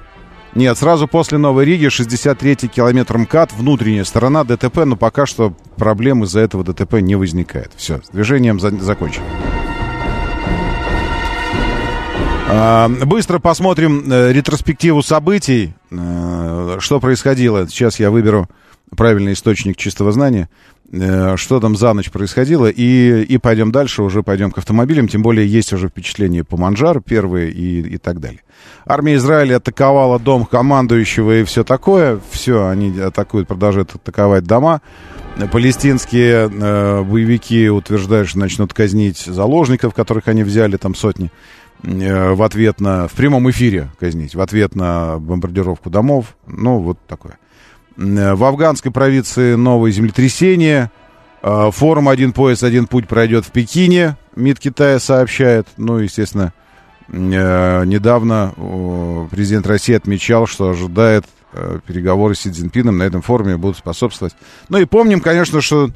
Нет, сразу после Новой Риги, шестьдесят третий километр МКАД, внутренняя сторона ДТП, но пока что проблем из-за этого ДТП не возникает. Все, с движением за- закончено. А, быстро посмотрим э, ретроспективу событий, э, что происходило. Сейчас я выберу правильный источник чистого знания, э, что там за ночь происходило, и, и пойдем дальше, уже пойдем к автомобилям, тем более есть уже впечатления по Манжару первые и, и так далее. Армия Израиля атаковала дом командующего и все такое. Все, они атакуют, продолжают атаковать дома. Палестинские э, боевики утверждают, что начнут казнить заложников, которых они взяли, там сотни, э, в ответ на... В прямом эфире казнить, в ответ на бомбардировку домов. Ну, вот такое. В афганской провинции новое землетрясение. Форум «Один пояс, один путь» пройдет в Пекине. МИД Китая сообщает. Ну, естественно, недавно президент России отмечал, что ожидает переговоры с Си Цзиньпином. На этом форуме будут способствовать. Ну и помним, конечно, что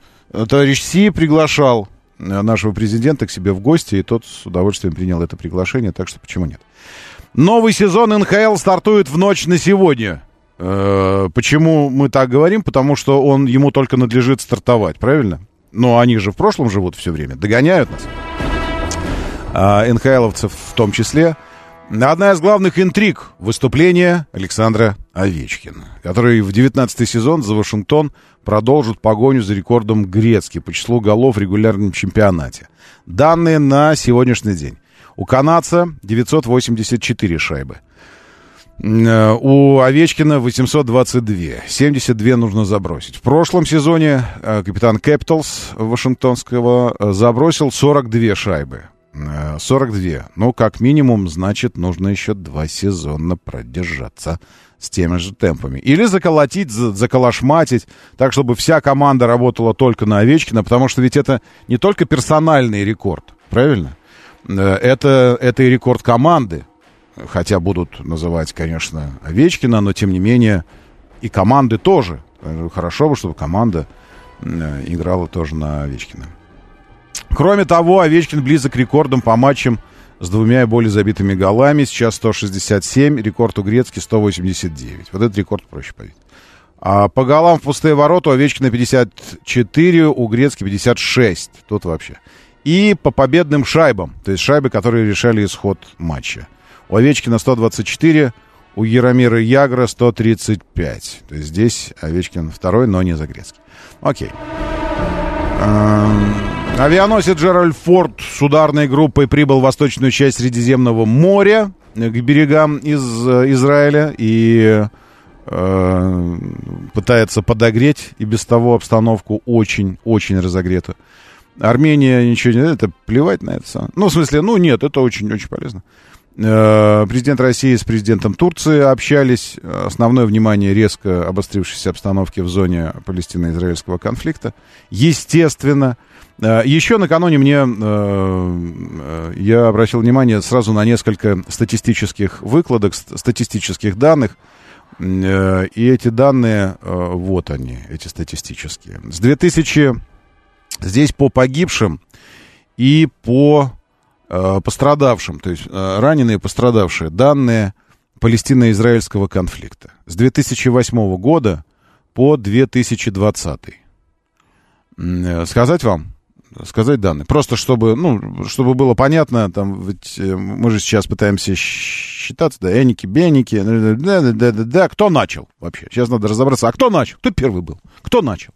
товарищ Си приглашал нашего президента к себе в гости. И тот с удовольствием принял это приглашение. Так что почему нет? Новый сезон эн ха эл стартует в ночь на сегодня. Почему мы так говорим? Потому что он, ему только надлежит стартовать, правильно? Но они же в прошлом живут все время, догоняют нас. А, эн ха эловцев в том числе. Одна из главных интриг – выступление Александра Овечкина, который в девятнадцатый сезон за Вашингтон продолжит погоню за рекордом Грецки по числу голов в регулярном чемпионате. Данные на сегодняшний день. У канадца девятьсот восемьдесят четыре шайбы. У Овечкина восемьсот двадцать два, семьдесят два нужно забросить. В прошлом сезоне капитан Capitals вашингтонского забросил сорок две шайбы. сорок две. Ну, как минимум, значит, нужно еще два сезона продержаться с теми же темпами. Или заколотить, заколошматить, так, чтобы вся команда работала только на Овечкина, потому что ведь это не только персональный рекорд, правильно? Это, это и рекорд команды. Хотя будут называть, конечно, Овечкина, но, тем не менее, и команды тоже. Хорошо бы, чтобы команда играла тоже на Овечкина. Кроме того, Овечкин близок к рекордам по матчам с двумя и более забитыми голами. Сейчас сто шестьдесят семь, рекорд у Грецки сто восемьдесят девять. Вот этот рекорд проще побить. А по голам в пустые ворота у Овечкина пятьдесят четыре, у Грецки пятьдесят шесть. Тут вообще. И по победным шайбам, то есть шайбы, которые решали исход матча. У Овечкина сто двадцать четыре, у Яромира Ягра сто тридцать пять. То есть здесь Овечкин второй, но не за Грецкий. Окей. Авианосец Джеральд Форд с ударной группой прибыл в восточную часть Средиземного моря, к берегам из Израиля, и э, пытается подогреть и без того обстановку очень-очень разогретую. Армения ничего не... Это плевать на это самое. Ну, в смысле, ну нет, это очень-очень полезно. Президент России с президентом Турции общались. Основное внимание резко обострившейся обстановки в зоне палестино-израильского конфликта. Естественно. Еще накануне мне, я обратил внимание сразу на несколько статистических выкладок, статистических данных. И эти данные, вот они, эти статистические. С двухтысячного, здесь по погибшим и по... пострадавшим, то есть раненые и пострадавшие, данные палестино-израильского конфликта с две тысячи восьмого года по две тысячи двадцатый. Сказать вам, сказать данные, просто чтобы, ну, чтобы было понятно, там, ведь мы же сейчас пытаемся считаться, да, эники, беники, да, да, да, да, да, кто начал вообще? Сейчас надо разобраться, а кто начал? Кто первый был? Кто начал?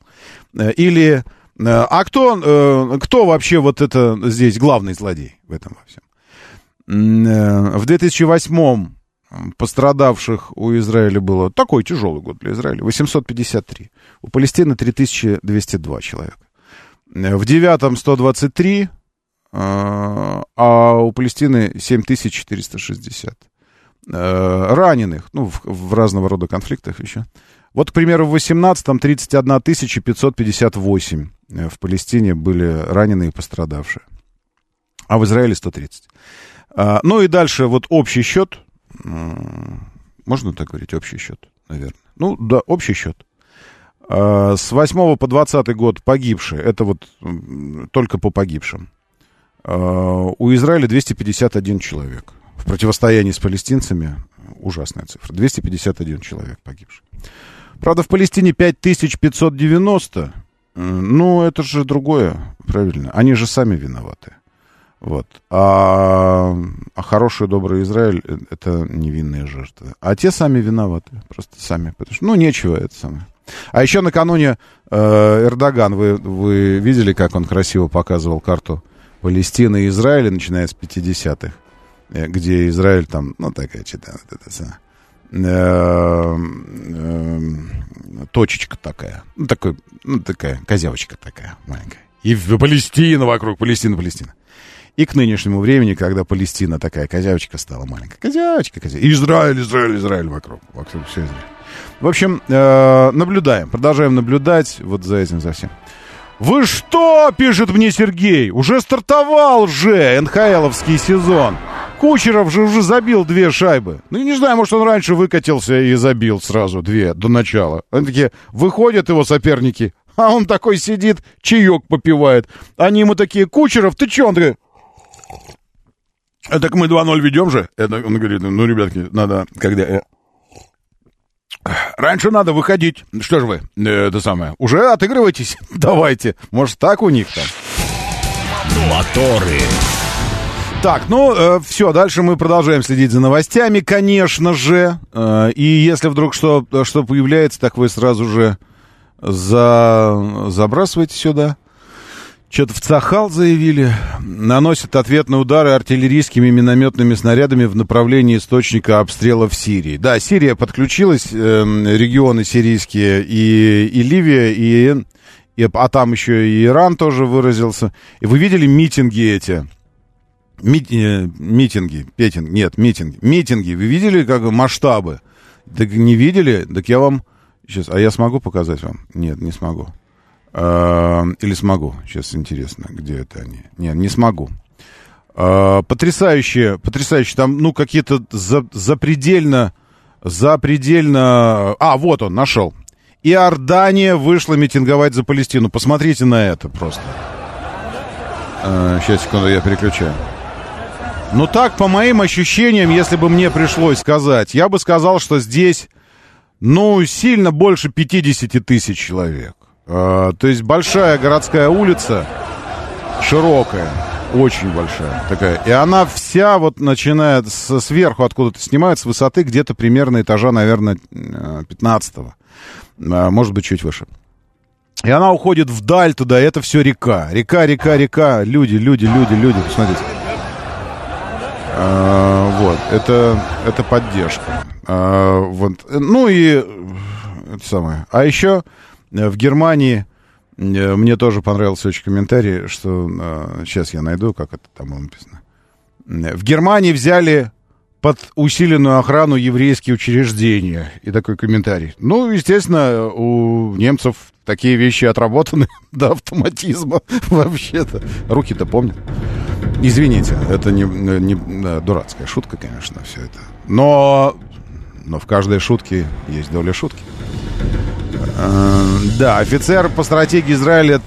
Или... А кто, кто вообще вот это здесь главный злодей в этом во всем? В две тысячи восьмом пострадавших у Израиля было, такой тяжелый год для Израиля, восемьсот пятьдесят три. У Палестины три тысячи двести два человека. В девятом сто двадцать три, а у Палестины семь тысяч четыреста шестьдесят. Раненых, ну, в, в разного рода конфликтах еще. Вот, к примеру, в восемнадцатом тридцать одна тысяча пятьсот пятьдесят восемь в Палестине были раненые и пострадавшие, а в Израиле сто тридцать. Ну и дальше вот общий счет, можно так говорить, общий счет, наверное. Ну да, общий счет. С восьмого по двадцатый год погибшие, это вот только по погибшим. У Израиля двести пятьдесят один человек. В противостоянии с палестинцами ужасная цифра. двести пятьдесят один человек погибший. Правда, в Палестине пять тысяч пятьсот девяносто. Ну, это же другое, правильно. Они же сами виноваты. Вот. А, а хороший, добрый Израиль — это невинные жертвы. А те сами виноваты. Просто сами. Потому что, ну, нечего это самое. А еще накануне э, Эрдоган. Вы, вы видели, как он красиво показывал карту Палестины и Израиля, начиная с пятидесятых? Где Израиль там, ну, такая чита, вот это, э, э, точечка такая, ну, такой, ну, такая, козявочка такая маленькая. И Палестина вокруг, Палестина, Палестина. И к нынешнему времени, когда Палестина такая козявочка стала маленькая. Козявочка, козявочка. Израиль, Израиль, Израиль вокруг. Вокруг все Израиль. В общем, э, наблюдаем, продолжаем наблюдать вот за этим, за всем. Вы что, пишет мне Сергей, уже стартовал же эн-ха-эловский сезон. Кучеров же уже забил две шайбы. Ну, я не знаю, может, он раньше выкатился и забил сразу две до начала. Они такие, выходят его соперники, а он такой сидит, чаек попивает. Они ему такие, Кучеров, ты че? Он такой, так мы два ноль ведем же. Это, он говорит, ну, ребятки, надо, когда... Раньше надо выходить. Что же вы, это самое, уже отыгрывайтесь? Давайте. Может, так у них там? Моторы. Так, ну, э, все, дальше мы продолжаем следить за новостями, конечно же. Э, и если вдруг что, что появляется, так вы сразу же за... забрасывайте сюда. Что-то в Цахал заявили, наносят ответные удары артиллерийскими и минометными снарядами в направлении источника обстрела в Сирии. Да, Сирия подключилась, э, регионы сирийские, и, и Ливия, и, и, а там еще и Иран тоже выразился. И вы видели митинги эти? Ми, э, митинги, петинг, нет, митинги. Митинги, вы видели как масштабы? Так не видели? Так я вам... Сейчас, а я смогу показать вам? Нет, не смогу. Или смогу? Сейчас интересно, где это они? Не, не смогу. Потрясающе, потрясающе. Там, ну, какие-то за, запредельно, запредельно... А, вот он, нашел. Иордания вышла митинговать за Палестину. Посмотрите на это просто. Сейчас, секунду, я переключаю. Ну, так, по моим ощущениям, если бы мне пришлось сказать, я бы сказал, что здесь, ну, сильно больше пятьдесят тысяч человек. То есть большая городская улица, широкая, очень большая такая. И она вся вот начинает с, сверху откуда-то снимают, с высоты где-то примерно этажа, наверное, пятнадцатого. Может быть, чуть выше. И она уходит вдаль туда, это все река. Река, река, река, люди, люди, люди, люди, посмотрите. А, вот, это, это поддержка. А, вот. Ну и это самое. А еще... В Германии, мне тоже понравился очень комментарий, что... Сейчас я найду, как это там было написано. В Германии взяли под усиленную охрану еврейские учреждения. И такой комментарий. Ну, естественно, у немцев такие вещи отработаны до автоматизма вообще-то. Руки-то помнят. Извините, это не, не да, дурацкая шутка, конечно, все это. Но, но в каждой шутке есть доля шутки. Да, офицер по стратегии Израиля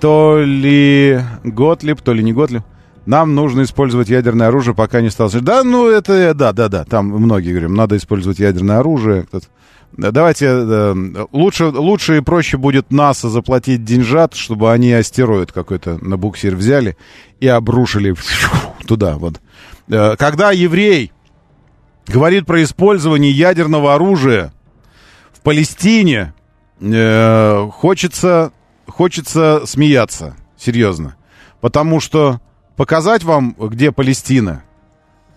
то ли Готлиб, то ли не Готлиб. Нам нужно использовать ядерное оружие, пока не стало... Да, ну это, да, да, да, там многие говорят, надо использовать ядерное оружие. Кто-то... Давайте, лучше, лучше и проще будет НАСА заплатить деньжат, чтобы они астероид какой-то на буксир взяли и обрушили туда, вот. Когда еврей говорит про использование ядерного оружия в Палестине, Э-э- хочется, хочется смеяться, серьезно. Потому что показать вам, где Палестина.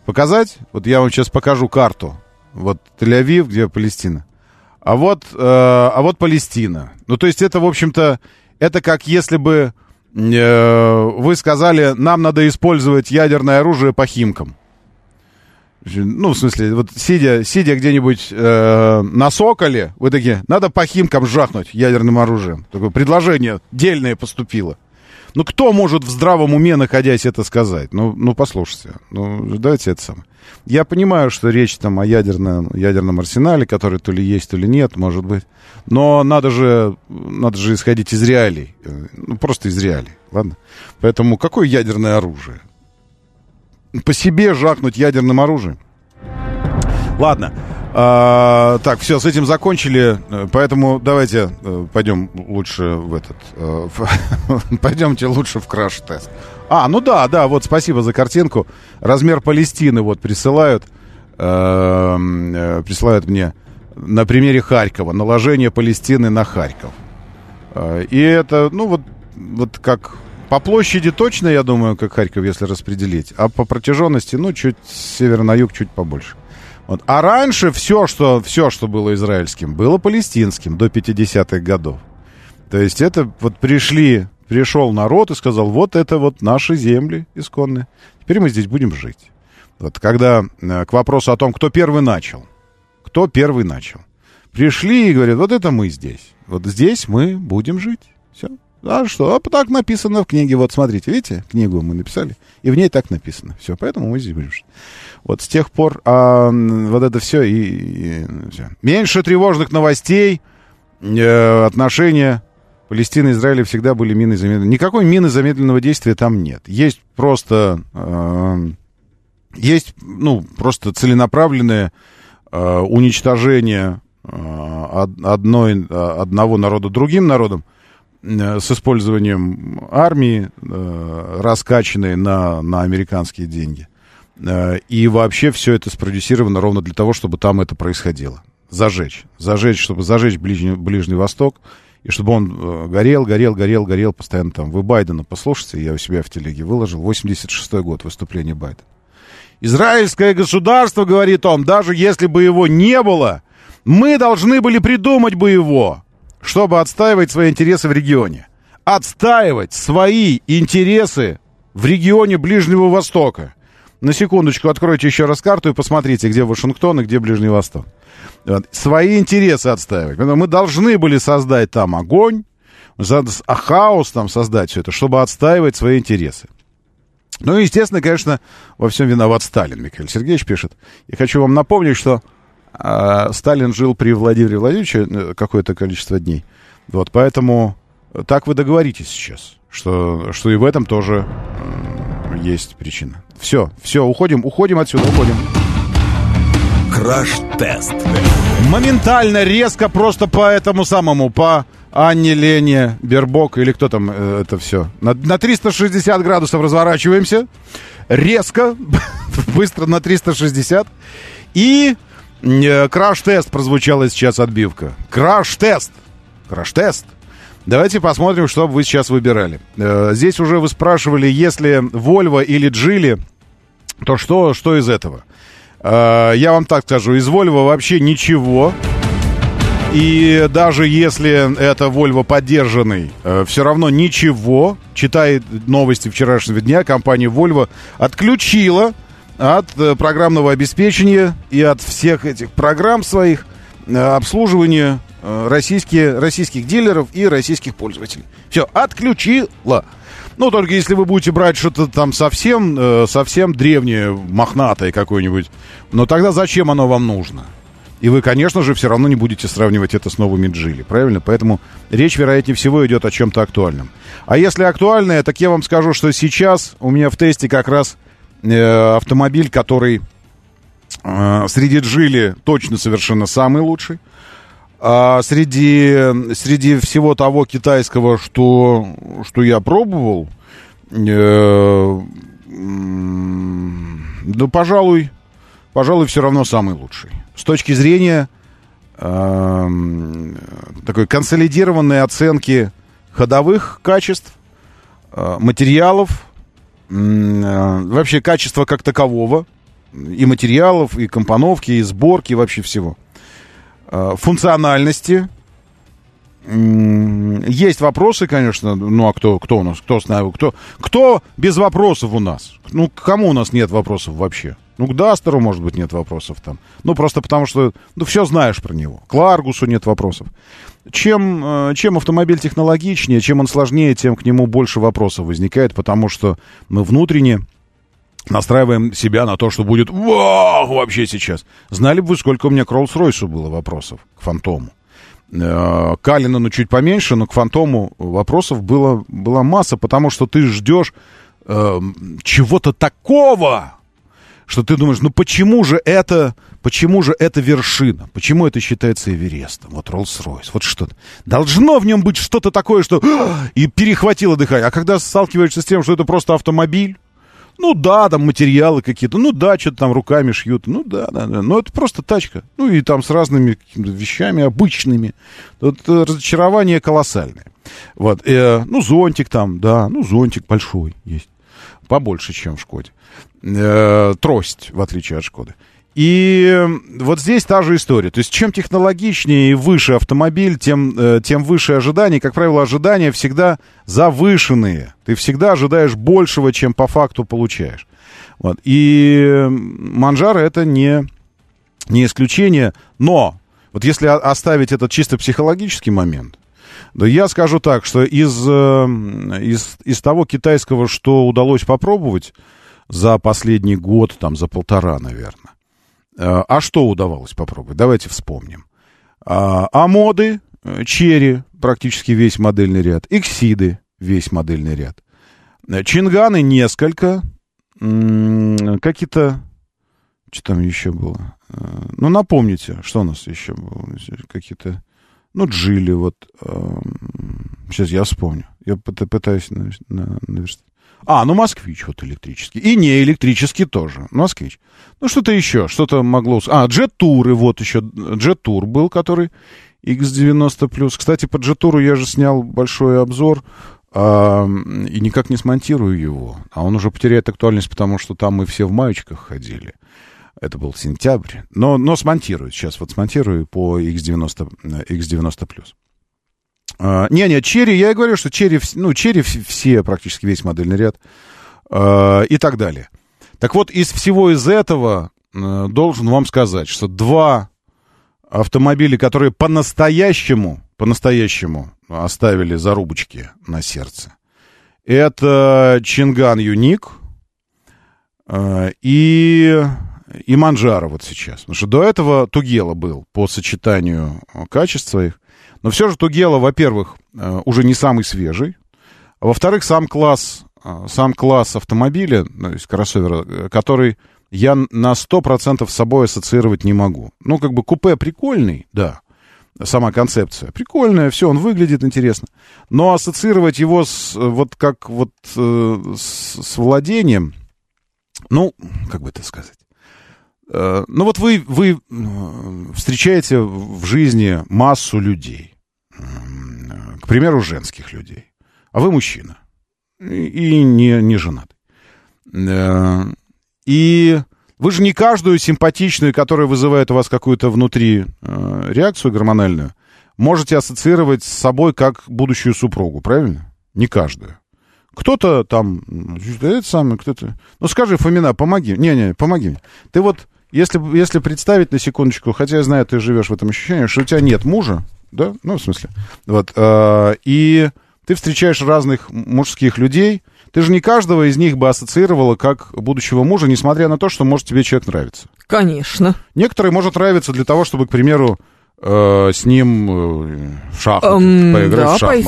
Показать? Вот я вам сейчас покажу карту. Вот Тель-Авив, где Палестина. А вот, э- а вот Палестина. Ну, то есть это, в общем-то, это как если бы э- вы сказали, нам надо использовать ядерное оружие по Химкам. Ну, в смысле, вот сидя, сидя где-нибудь э, на Соколе, вы такие, надо по Химкам жахнуть ядерным оружием. Такое предложение дельное поступило. Ну, кто может в здравом уме, находясь, это сказать? Ну, ну послушайте, ну, давайте это самое. Я понимаю, что речь там о ядерном, ядерном арсенале, который то ли есть, то ли нет, может быть. Но надо же, надо же исходить из реалий. Ну, просто из реалий, ладно? Поэтому какое ядерное оружие? По себе жахнуть ядерным оружием. Ладно. А, так, все, с этим закончили. Поэтому давайте пойдем лучше в этот... В, пойдемте лучше в краш-тест. А, ну да, да, вот спасибо за картинку. Размер Палестины вот присылают. А, присылают мне на примере Харькова. Наложение Палестины на Харьков. А, и это, ну вот, вот как... По площади точно, я думаю, как Харьков, если распределить. А по протяженности, ну, чуть с севера на юг, чуть побольше. Вот. А раньше все что, все, что было израильским, было палестинским до пятидесятых годов. То есть это вот пришли, пришел народ и сказал, вот это вот наши земли исконные. Теперь мы здесь будем жить. Вот когда к вопросу о том, кто первый начал. Кто первый начал. Пришли и говорят, вот это мы здесь. Вот здесь мы будем жить. Все. А что? А так написано в книге. Вот смотрите, видите, книгу мы написали, и в ней так написано. Все, поэтому мы здесь будем. Вот с тех пор а, вот это все и, и все. Меньше тревожных новостей. Э, отношения Палестины и Израиля всегда были миной замедленного. Никакой мины замедленного действия там нет. Есть просто э, есть ну просто целенаправленное э, уничтожение э, одной, одного народа другим народом. С использованием армии, э, раскачанной на, на американские деньги. Э, и вообще все это спродюсировано ровно для того, чтобы там это происходило. Зажечь. Зажечь, чтобы зажечь Ближний, Ближний Восток И чтобы он горел, горел, горел, горел постоянно там. Вы Байдена послушайте, я у себя в телеге выложил. восемьдесят шестой год, выступление Байдена. Израильское государство, говорит он, даже если бы его не было, мы должны были придумать бы его, чтобы отстаивать свои интересы в регионе. Отстаивать свои интересы в регионе Ближнего Востока. На секундочку, откройте еще раз карту и посмотрите, где Вашингтон и где Ближний Восток. Вот. Свои интересы отстаивать. Мы должны были создать там огонь, хаос там создать все это, чтобы отстаивать свои интересы. Ну и, естественно, конечно, во всем виноват Сталин, Михаил Сергеевич пишет. Я хочу вам напомнить, что э, Сталин жил при Владимире Владимировиче какое-то количество дней. Вот, поэтому так вы договоритесь сейчас, что, что и в этом тоже э, есть причина. Все, все, уходим, уходим отсюда, уходим. Краш-тест. Моментально, резко, просто по этому самому, по... Анне, Лене, Бербок или кто там э, это все. На, на триста шестьдесят градусов разворачиваемся. Резко. Быстро на триста шестьдесят. И э, краш-тест прозвучала сейчас отбивка. Краш-тест. Краш-тест. Давайте посмотрим, что вы сейчас выбирали. Э, здесь уже вы спрашивали, если Volvo или Geely, то что, что из этого? Э, я вам так скажу, из Volvo вообще ничего. И даже если это Volvo поддержанный, э, все равно ничего. Читая новости вчерашнего дня, компания Volvo отключила от э, программного обеспечения и от всех этих программ своих э, обслуживание э, российские, российских дилеров и российских пользователей. Все, отключила. Ну, только если вы будете брать что-то там совсем, э, совсем древнее, мохнатое какое-нибудь, но тогда зачем оно вам нужно? И вы, конечно же, все равно не будете сравнивать это с новыми Geely, правильно? Поэтому речь, вероятнее всего, идет о чем-то актуальном. А если актуальное, так я вам скажу, что сейчас у меня в тесте как раз э, автомобиль, который э, среди Geely точно совершенно самый лучший. А среди, среди всего того китайского, что, что я пробовал, э, да, пожалуй... Пожалуй, все равно самый лучший. С точки зрения э, такой консолидированной оценки ходовых качеств, э, материалов, э, вообще качества как такового, и материалов, и компоновки, и сборки, и вообще всего. Э, функциональности. Э, есть вопросы, конечно. Ну, а кто, кто у нас? Кто, кто, кто без вопросов у нас? Ну, к кому у нас нет вопросов вообще? Ну, к Дастеру, может быть, нет вопросов там. Ну, просто потому что, ну, все знаешь про него. К Ларгусу нет вопросов. Чем, чем автомобиль технологичнее, чем он сложнее, тем к нему больше вопросов возникает, потому что мы внутренне настраиваем себя на то, что будет вау вообще сейчас. Знали бы вы, сколько у меня к Роллс-Ройсу было вопросов, к Фантому. К Каллинану чуть поменьше, но к Фантому вопросов было, была масса, потому что ты ждешь э, чего-то такого, что ты думаешь, ну почему же это, почему же это вершина? Почему это считается Эверестом? Вот Роллс-Ройс, вот что-то. Должно в нем быть что-то такое, что... И перехватило дыхание. А когда сталкиваешься с тем, что это просто автомобиль, ну да, там материалы какие-то, ну да, что-то там руками шьют, ну да, да, да, но это просто тачка. Ну и там с разными вещами обычными. Вот разочарование колоссальное. Вот, э, ну зонтик там, да, ну зонтик большой есть. Побольше, чем в «Шкоде». Э-э, трость, в отличие от «Шкоды». И вот здесь та же история. То есть чем технологичнее и выше автомобиль, тем, э, тем выше ожидания. Как правило, ожидания всегда завышенные. Ты всегда ожидаешь большего, чем по факту получаешь. Вот. И «Манжара» — это не, не исключение. Но вот если оставить этот чисто психологический момент... Да я скажу так, что из, из, из того китайского, что удалось попробовать за последний год, там, за полтора, наверное. А что удавалось попробовать? Давайте вспомним. А, Амоды, Черри, практически весь модельный ряд. Иксиды, весь модельный ряд. Чинганы несколько. Какие-то... Что там еще было? Ну, напомните, что у нас еще было? Какие-то... Ну, Geely, вот, э, сейчас я вспомню, я пытаюсь наверстать. А, ну, Москвич вот электрический, и не электрический тоже, Москвич. Ну, что-то еще, что-то могло... А, Джет-туры, вот еще, Джет-тур был, который икс девяносто плюс. Кстати, по джи-туру я же снял большой обзор а, и никак не смонтирую его. А он уже потеряет актуальность, потому что там мы все в маечках ходили. Это был сентябрь. Но, но смонтирую сейчас. Вот смонтирую по икс девяносто плюс. А, не, не, Черри. Я и говорю, что Черри, ну, Черри все, практически весь модельный ряд а, и так далее. Так вот, из всего из этого а, должен вам сказать, что два автомобили, которые по-настоящему, по-настоящему оставили зарубочки на сердце. Это Чинган Юник и, и Манджаро вот сейчас. Потому что до этого Тугела был по сочетанию качеств своих. Но все же Тугела, во-первых, уже не самый свежий. А во-вторых, сам класс, сам класс автомобиля, то есть кроссовера, который... я на сто процентов с собой ассоциировать не могу. Ну, как бы купе прикольный, да, сама концепция прикольная, все, он выглядит интересно. Но ассоциировать его с, вот как вот э, с, с владением, ну, как бы это сказать. Э, ну, вот вы, вы встречаете в жизни массу людей, э, к примеру, женских людей, а вы мужчина и, и не, не женат. Э, И вы же не каждую симпатичную, которая вызывает у вас какую-то внутри э, реакцию гормональную, можете ассоциировать с собой как будущую супругу, правильно? Не каждую. Кто-то там, это самое, кто-то... Ну, скажи, Фомина, помоги. Не-не, помоги мне. Ты вот, если, если представить на секундочку, хотя я знаю, ты живешь в этом ощущении, что у тебя нет мужа, да? Ну, в смысле. Вот. Э, и ты встречаешь разных мужских людей. Ты же не каждого из них бы ассоциировала как будущего мужа, несмотря на то, что, может, тебе человек нравится. Конечно. Некоторые, может, нравятся для того, чтобы, к примеру, э, с ним в шахматы эм, поиграть. Да, в шахматы.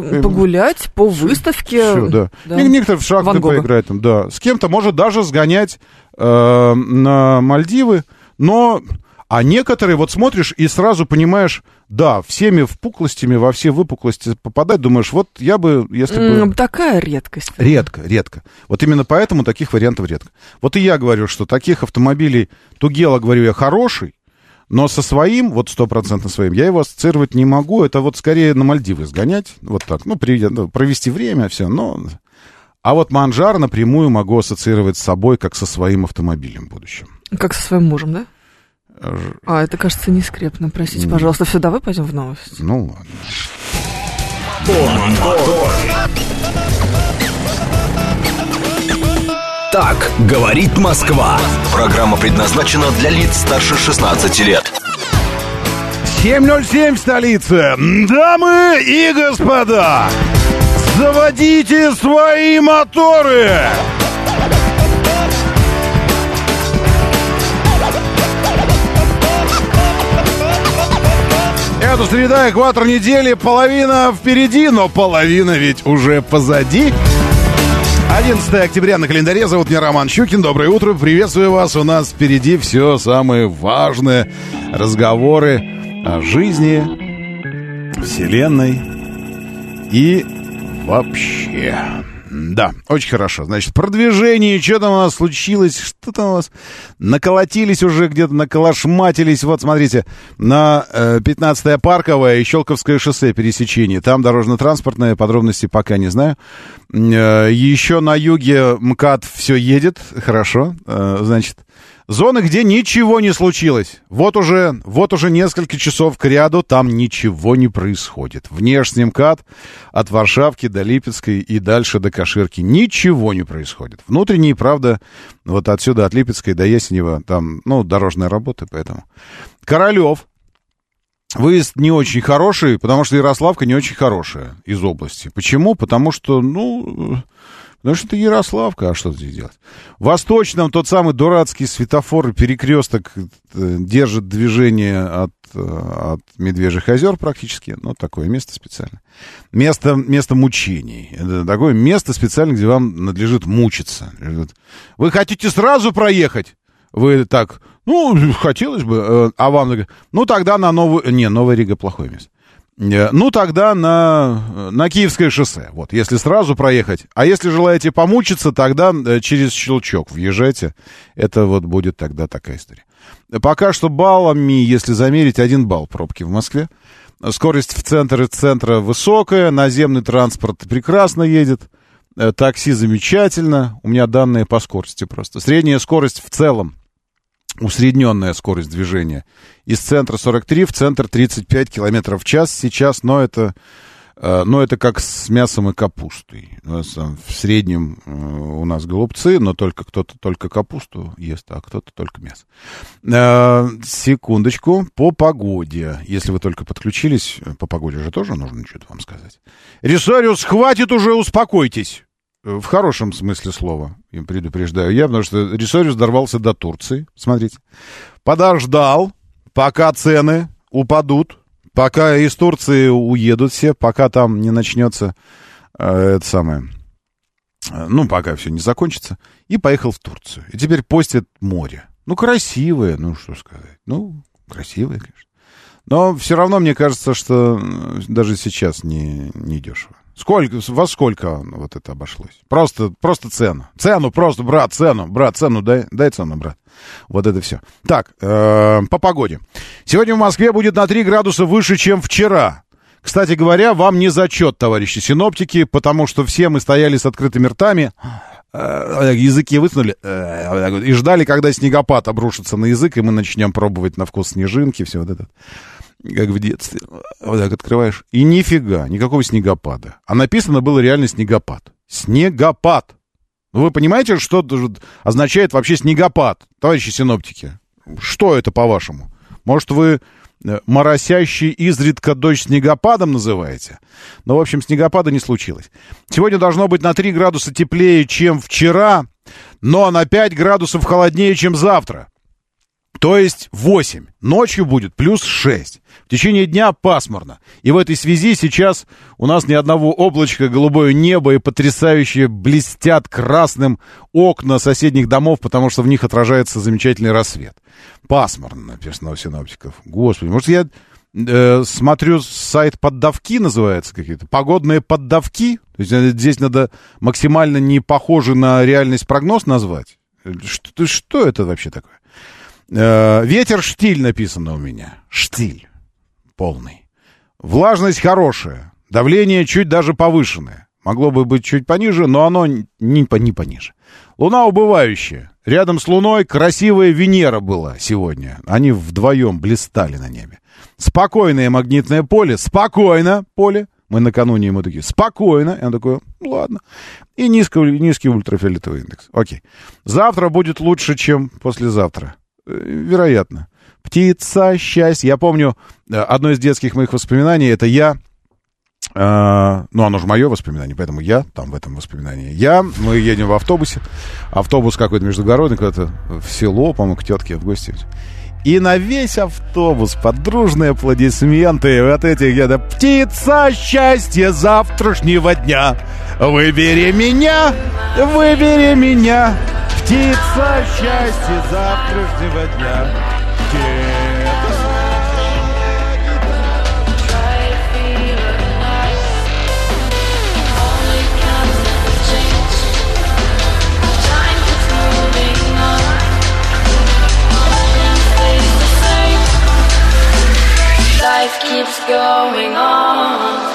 Пойти погулять по выставке. Все, да. Да. Некоторые в шахматы поиграть. Там, да. С кем-то, может, даже сгонять э, на Мальдивы. Но... А некоторые, вот смотришь и сразу понимаешь, да, всеми впуклостями, во все выпуклости попадать, думаешь, вот я бы, если бы... Такая редкость. Редко, редко. Вот именно поэтому таких вариантов редко. Вот и я говорю, что таких автомобилей, Тугела, говорю я, хороший, но со своим, вот стопроцентно своим, я его ассоциировать не могу. Это вот скорее на Мальдивы сгонять, вот так, ну, провести время, все, но... А вот Манджаро напрямую могу ассоциировать с собой, как со своим автомобилем в будущем. Как со своим мужем, да? А, это, кажется, не скрепно. Простите, пожалуйста. Все, давай пойдем в новости. Ну, ладно. Мотор. Так говорит Москва. Программа предназначена для лиц старше шестнадцати лет. семь ноль семь в столице. Дамы и господа, заводите свои моторы. Эту среда, экватор недели, половина впереди, но половина ведь уже позади. одиннадцатое октября на календаре. Зовут меня Роман Щукин. Доброе утро, приветствую вас. У нас впереди все самые важные разговоры о жизни, вселенной и вообще. Да, очень хорошо. Значит, продвижение, что там у нас случилось, что там у нас наколотились уже где-то, наколошматились. Вот, смотрите, на пятнадцатое Парковое и Щелковское шоссе пересечение. Там дорожно-транспортные, подробности пока не знаю. Еще на юге МКАД все едет, хорошо. Значит, зоны, где ничего не случилось. Вот уже, вот уже несколько часов кряду там ничего не происходит. Внешний МКАД от Варшавки до Липецкой и дальше до Каширки ничего не происходит. Внутренний, правда, вот отсюда от Липецкой до Ясенева, там, ну, дорожная работа, поэтому. Королев. Выезд не очень хороший, потому что Ярославка не очень хорошая из области. Почему? Потому что, ну... Ну, что это Ярославка, а что здесь делать? В Восточном тот самый дурацкий светофор, перекресток держит движение от, от Медвежьих озер практически. Ну, такое место специально. Место, место мучений. Это такое место специально, где вам надлежит мучиться. Вы хотите сразу проехать? Вы так, ну, хотелось бы. А вам говорят, ну, тогда на новую... Не, Новая Рига плохое место. Ну, тогда на, на Киевское шоссе, вот, если сразу проехать. А если желаете помучиться, тогда через Щелчок въезжайте. Это вот будет тогда такая история. Пока что баллами, если замерить, один балл пробки в Москве. Скорость в центр и центра высокая, наземный транспорт прекрасно едет, такси замечательно. У меня данные по скорости просто. Средняя скорость в целом, усредненная скорость движения. Из центра сорок три, в центр тридцать пять километров в час сейчас, но это... Но это как с мясом и капустой. В среднем у нас голубцы, но только кто-то только капусту ест, а кто-то только мясо. Секундочку. По погоде. Если вы только подключились, по погоде же тоже нужно что-то вам сказать. Рисариус, хватит уже, успокойтесь. В хорошем смысле слова. Предупреждаю я, потому что Рисариус дорвался до Турции. Смотрите. Подождал, пока цены упадут. Пока из Турции уедут все, пока там не начнется э, это самое... Э, ну, пока все не закончится. И поехал в Турцию. И теперь постит море. Ну, красивое, ну, что сказать. Ну, красивое, конечно. Но все равно, мне кажется, что даже сейчас не, не дешево. Сколько, во сколько вот это обошлось? Просто, просто цену. Цену просто, брат, цену. Брат, цену дай, дай цену, брат. Вот это все. Так, э, по погоде. Сегодня в Москве будет на три градуса выше, чем вчера. Кстати говоря, вам не зачет, товарищи синоптики, потому что все мы стояли с открытыми ртами, э, языки высунули, э, и ждали, когда снегопад обрушится на язык, и мы начнем пробовать на вкус снежинки, все вот это. Как в детстве. Вот так открываешь. И нифига, никакого снегопада. А написано было реально снегопад. Снегопад. Вы понимаете, что означает вообще снегопад, товарищи синоптики? Что это, по-вашему? Может, вы моросящий изредка дождь снегопадом называете? Но, в общем, снегопада не случилось. Сегодня должно быть на три градуса теплее, чем вчера, но на пять градусов холоднее, чем завтра. То есть восемь. Ночью будет плюс шесть. В течение дня пасмурно. И в этой связи сейчас у нас ни одного облачка, голубое небо и потрясающе блестят красным окна соседних домов, потому что в них отражается замечательный рассвет. Пасмурно, написано у синоптиков. Господи, может, я э, смотрю сайт поддавки, называется какие-то, погодные поддавки? То есть здесь надо максимально не похоже на реальность прогноз назвать? Что, что это вообще такое? Ветер штиль написано у меня. Штиль. Полный. Влажность хорошая. Давление чуть даже повышенное. Могло бы быть чуть пониже, но оно не, не пониже. Луна убывающая. Рядом с Луной красивая Венера была сегодня. Они вдвоем блистали на небе. Спокойное магнитное поле. Спокойно поле. Мы накануне ему такие, спокойно. И он такой, ладно. И низкий, низкий ультрафиолетовый индекс. Окей. Завтра будет лучше, чем послезавтра. Вероятно. Птица, счастье. Я помню, одно из детских моих воспоминаний, это я, э, ну, оно же мое воспоминание, поэтому я там в этом воспоминании. Я, мы едем в автобусе, автобус какой-то междугородный, куда-то в село, по-моему, к тетке в гости. И на весь автобус подружные аплодисменты вот этих где-то. Птица, счастье завтрашнего дня. Выбери меня, выбери меня. Птица, счастье завтрашнего дня. Life keeps going on.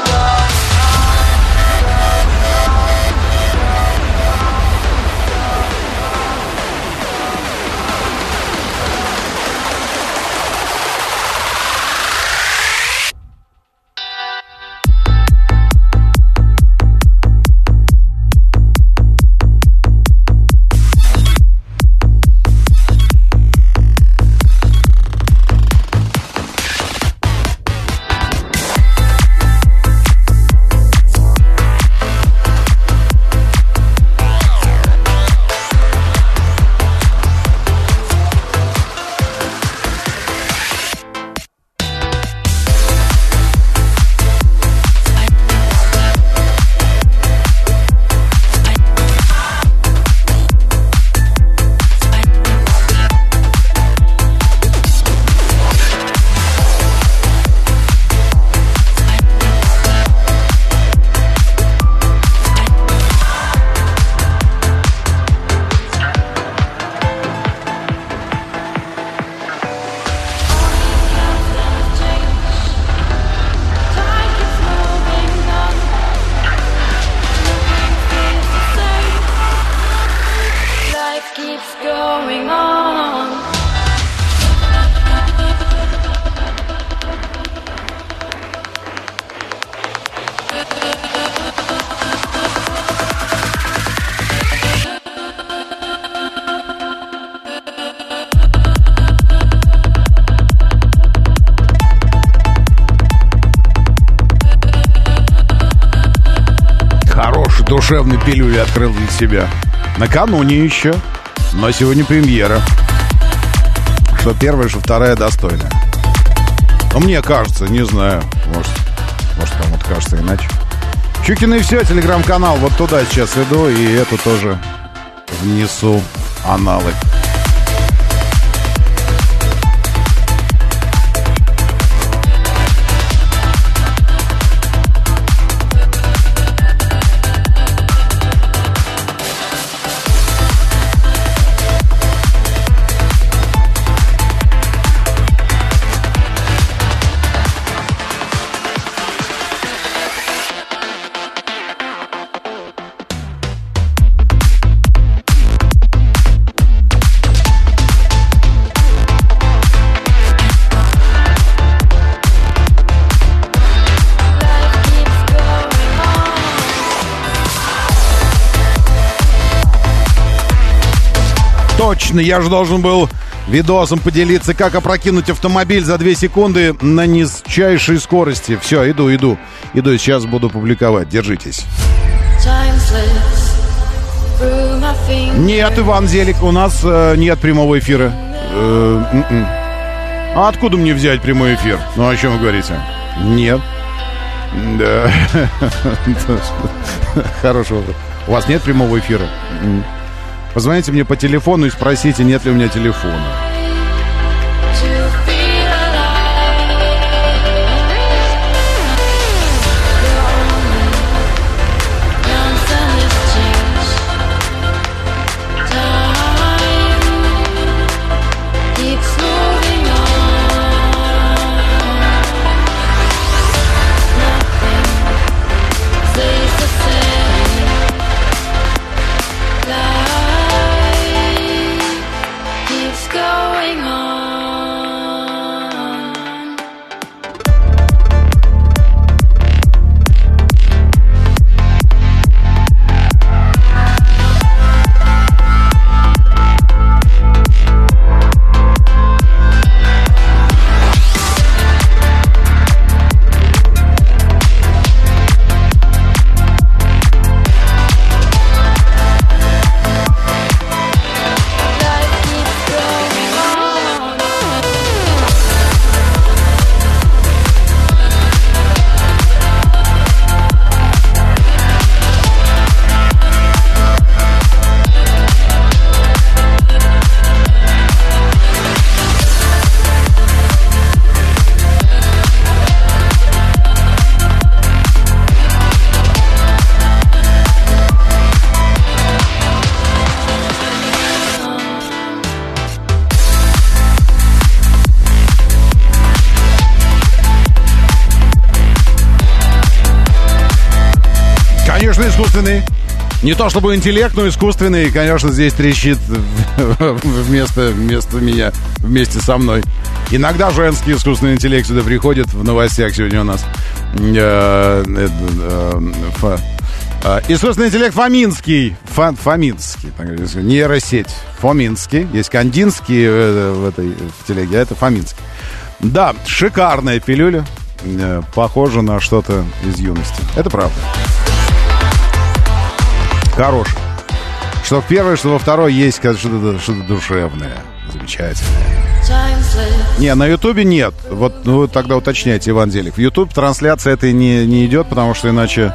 going on? Хорош, душевный пилюль открыл для себя. Накануне еще, но сегодня премьера. Что первая, что вторая достойная. Но мне кажется, не знаю, может, может кому-то кажется иначе. Чукины и все, телеграм-канал, вот туда сейчас иду и это тоже внесу аналы. Точно, я же должен был видосом поделиться, как опрокинуть автомобиль за две секунды на низчайшей скорости. Все, иду, иду. Иду, сейчас буду публиковать. Держитесь. Нет, Иван Зелик, у нас э, нет прямого эфира. Э, а откуда мне взять прямой эфир? Ну, о чем вы говорите? Нет. Да. Хороший вопрос. У вас нет прямого эфира? Позвоните мне по телефону и спросите, нет ли у меня телефона. Искусственный. Не то чтобы интеллект, но искусственный. И, конечно, здесь трещит вместо, вместо меня, вместе со мной. Иногда женский искусственный интеллект сюда приходит. В новостях сегодня у нас искусственный интеллект Фоминский. Фоминский. Нейросеть Фоминский. Есть Кандинский в этой телеге, а это Фоминский. Да, шикарная пилюля. Похожа на что-то из юности. Это правда. Хорош. Что в первой, что во второй есть что-то, что-то душевное. Замечательное. Не, на Ютубе нет. Вот ну, вы тогда уточняйте, Иван Зелик. В Ютубе трансляция этой не, не идет, потому что иначе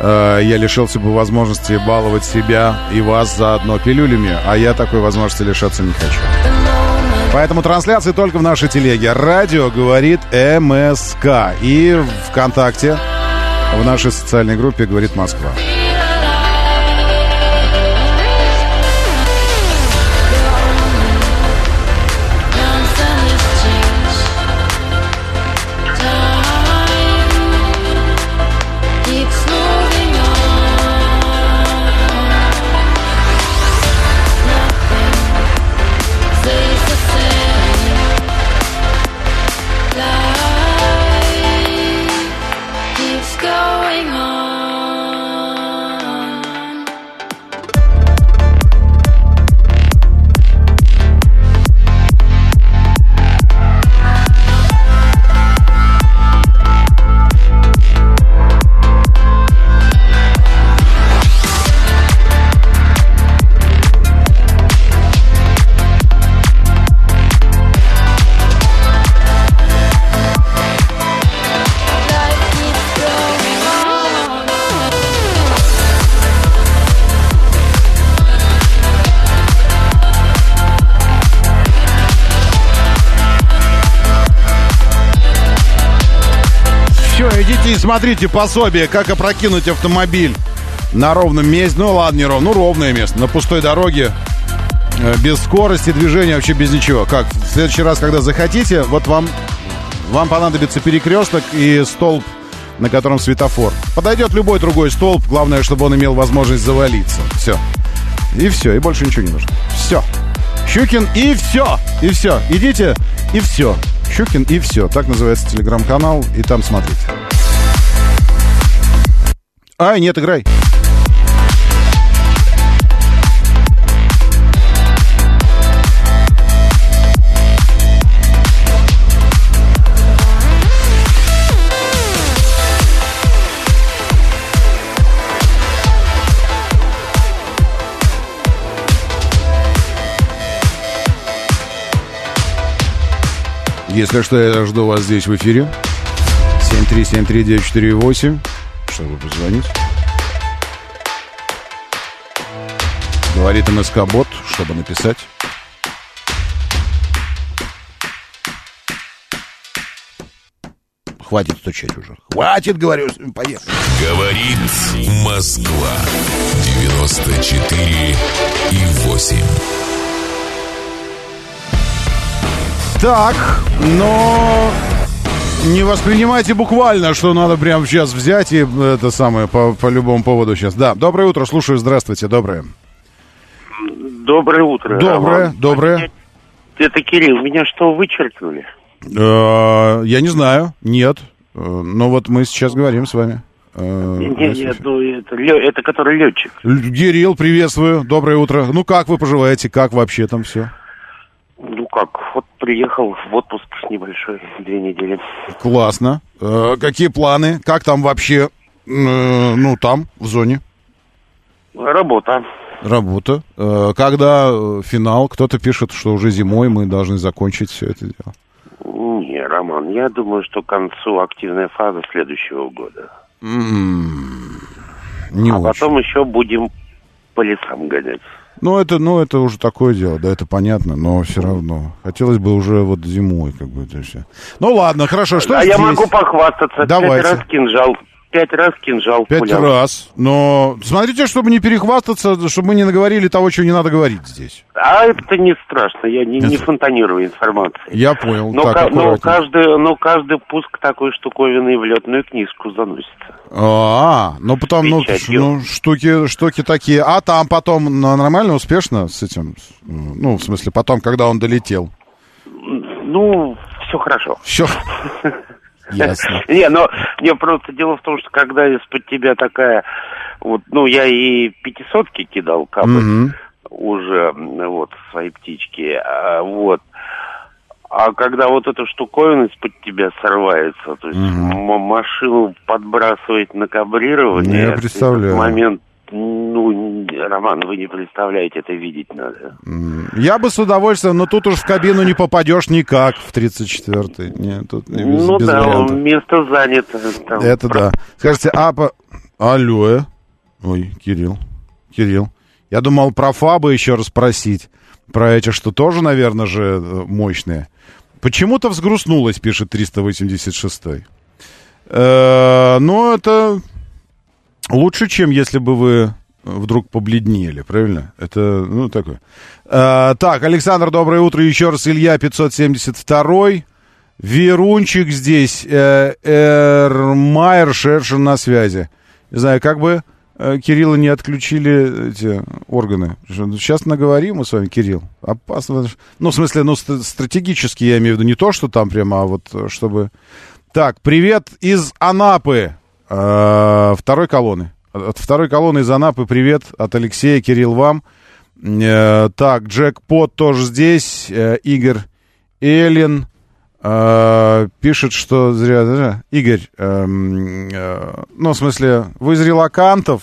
э, я лишился бы возможности баловать себя и вас заодно пилюлями, а я такой возможности лишаться не хочу. Поэтому трансляции только в нашей телеге. Радио говорит МСК. И ВКонтакте в нашей социальной группе говорит Москва. почти, смотрите, пособие, как опрокинуть автомобиль на ровном месте. Ну ладно, не ровно, ну ровное место, на пустой дороге, без скорости движения, вообще без ничего. Как, в следующий раз, когда захотите, вот вам, вам понадобится перекресток и столб, на котором светофор. Подойдет любой другой столб, главное, чтобы он имел возможность завалиться. Все. И все, и больше ничего не нужно. Все. Щукин и все, и все. Идите и все. Щукин и все. Так называется телеграм-канал, и там смотрите. Ай, нет, играй. Если что, я жду вас здесь в эфире. семь три семь три девять четыре восемь. Чтобы позвонить. Говорит МСК-бот, чтобы написать. Хватит стучать уже. Хватит, говорю, поехали. Говорит Москва. девяносто четыре и восемь. Так, но не воспринимайте буквально, что надо прямо сейчас взять и это самое по, по любому поводу сейчас. Да, доброе утро, слушаю, здравствуйте, доброе. Доброе утро. Доброе, Роман. Доброе. Это Кирилл, меня что, вычеркнули? Я не знаю, нет, но вот мы сейчас говорим с вами. Нет, нет, ну это, это который летчик. Кирилл, приветствую, доброе утро. Ну как вы поживаете, как вообще там все? Ну как, вот приехал в отпуск небольшой, две недели. Классно. Э, какие планы? Как там вообще, э, ну там, в зоне? Работа. Работа. Э, когда финал? Кто-то пишет, что уже зимой мы должны закончить все это дело. Не, Роман, я думаю, что к концу активная фаза следующего года. М-м-м, не а очень. Потом еще будем по лесам гонять. Ну это, ну, это уже такое дело, да, это понятно, но все равно. Хотелось бы уже вот зимой, как бы, это все. Ну, ладно, хорошо, что а здесь? Я могу похвастаться. Давайте. Пять раз кинжал, пять раз кинжал. Пять пулял. раз, но смотрите, чтобы не перехвастаться, чтобы мы не наговорили того, чего не надо говорить здесь. А это не страшно, я не, не фонтанирую информацией. Я понял, но так, к- но, каждый, но каждый пуск такой штуковины в летную книжку заносится. А, ну потом, ну, ну штуки, штуки такие. А там потом нормально, успешно с этим? Ну, в смысле, потом, когда он долетел? Ну, все хорошо. Все. Ясно. Не, но мне просто дело в том, что когда из-под тебя такая, вот, ну, я и пятисотки кидал, капы уже, вот, свои птички, вот. А когда вот эта штуковина из-под тебя сорвается, то есть mm-hmm. машину подбрасывает на кабрирование, я представляю. Момент, ну, Роман, вы не представляете, это видеть надо. Mm-hmm. Я бы с удовольствием, но тут уж в кабину не попадешь никак в тридцать четвёртый. Нет, тут без, ну без да, вариантов. Место занято. Там. Это да. Скажите, а по... Алло. Ой, Кирилл. Кирилл. Я думал про Фабы еще раз спросить. Про эти, что тоже, наверное, же мощные. Почему-то взгрустнулось, пишет триста восемьдесят шестой. Э-э, но это лучше, чем если бы вы вдруг побледнели, правильно? Это, ну, такое. Э-э, так, Александр, доброе утро. Еще раз Илья, пятьсот семьдесят второй. Верунчик здесь. Эрмайер Шершин на связи. Не знаю, как бы... Кирилла не отключили эти органы. Сейчас наговорим мы с вами, Кирилл. Опасно. Ну, в смысле, ну, стратегически я имею в виду не то, что там прямо, а вот чтобы... Так, привет из Анапы. Второй колонны. От второй колонны из Анапы привет от Алексея, Кирилл, вам. Так, Джекпот тоже здесь. Игорь Эллин пишет, что зря, зря. Игорь, эм, э, ну, в смысле, вы из релакантов,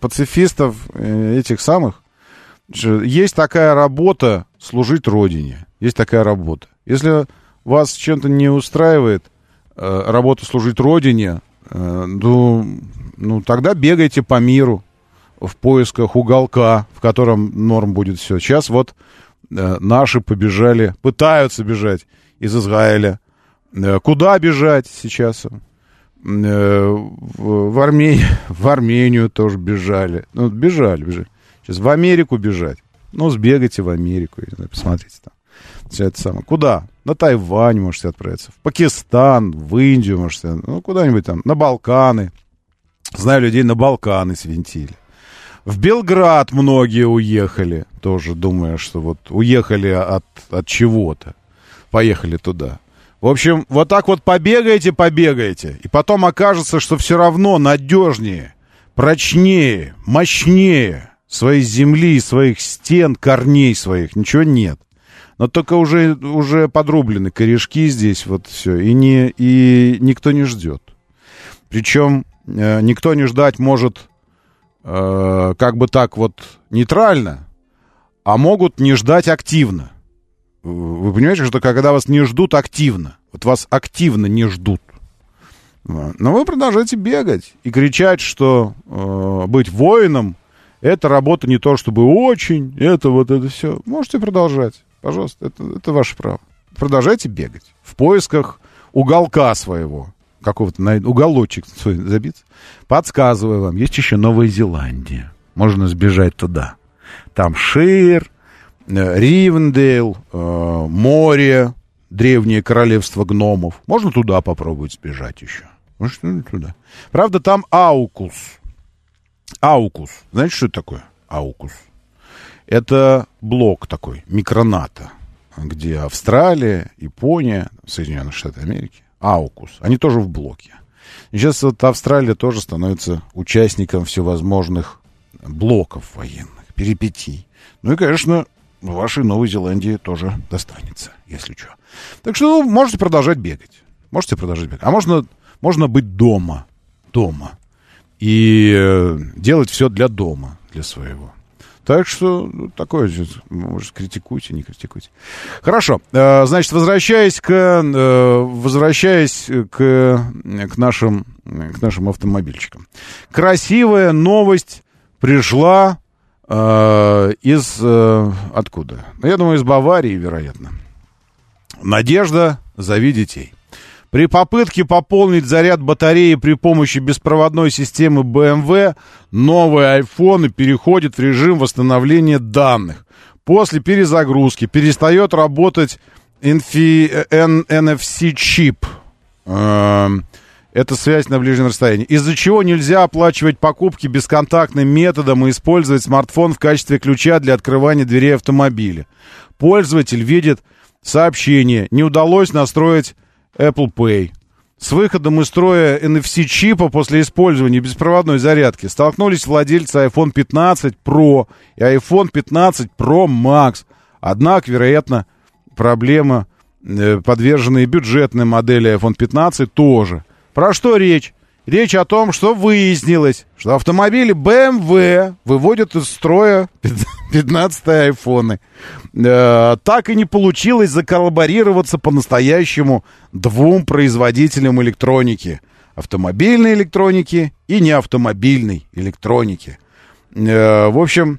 пацифистов, э, этих самых. Есть такая работа — служить родине. Есть такая работа. Если вас чем-то не устраивает э, работа служить родине, э, то, ну, тогда бегайте по миру в поисках уголка, в котором норм будет все. Сейчас вот э, наши побежали, пытаются бежать из Израиля. Куда бежать сейчас? в, Арме... в Армению тоже бежали. Ну, бежали, бежали. Сейчас в Америку бежать. Ну, сбегайте в Америку, посмотрите там. Все это самое. Куда? На Тайвань можете отправиться, в Пакистан, в Индию можете, ну, куда-нибудь там, на Балканы. Знаю людей, на Балканы свинтили. В Белград многие уехали, тоже думая, что вот уехали от, от чего-то, поехали туда. В общем, вот так вот побегаете, побегаете, и потом окажется, что все равно надежнее, прочнее, мощнее своей земли, своих стен, корней своих, ничего нет. Но только уже, уже подрублены корешки здесь, вот все, и, не, и никто не ждет. Причем э, никто не ждать может э, как бы так вот нейтрально, а могут не ждать активно. Вы понимаете, что когда вас не ждут активно, вот вас активно не ждут, но вы продолжаете бегать и кричать, что э, быть воином — это работа не то чтобы очень, это вот это все. Можете продолжать. Пожалуйста, это, это ваше право. Продолжайте бегать в поисках уголка своего, какого-то уголочек свой забиться. Подсказываю вам, есть еще Новая Зеландия. Можно сбежать туда. Там Шир, Ривендейл, море, древнее королевство гномов. Можно туда попробовать сбежать еще. Можно туда. Правда, там аукус. Аукус. Знаете, что это такое? Аукус. Это блок такой, микроната, где Австралия, Япония, Соединенные Штаты Америки, аукус. Они тоже в блоке. И сейчас вот Австралия тоже становится участником всевозможных блоков военных, перипетий. Ну и, конечно, вашей Новой Зеландии тоже достанется, если что. Так что ну, можете продолжать бегать. Можете продолжать бегать. А можно, можно быть дома. Дома. И э, делать все для дома, для своего. Так что ну, такое, может, критикуйте, не критикуйте. Хорошо. Значит, возвращаясь к, возвращаясь к, к, нашим, к нашим автомобильчикам. Красивая новость пришла э, из... Э, откуда? Я думаю, из Баварии, вероятно. Надежда, зови детей. При попытке пополнить заряд батареи при помощи беспроводной системы бэ эм вэ, новые айфоны переходят в режим восстановления данных. После перезагрузки перестает работать эн эф си-чип. Это связь на ближнем расстоянии. Из-за чего нельзя оплачивать покупки бесконтактным методом и использовать смартфон в качестве ключа для открывания дверей автомобиля. Пользователь видит сообщение. Не удалось настроить Apple Pay. С выходом из строя эн эф си-чипа после использования беспроводной зарядки столкнулись владельцы айфон пятнадцать про и айфон пятнадцать про макс. Однако, вероятно, проблема, э, подвержена и бюджетной модели айфон пятнадцать тоже. Про что речь? Речь о том, что выяснилось, что автомобили бэ эм вэ выводят из строя пятнадцатые айфоны. Э, так и не получилось заколлаборироваться по-настоящему двум производителям электроники. Автомобильной электроники и неавтомобильной электроники. Э, в общем,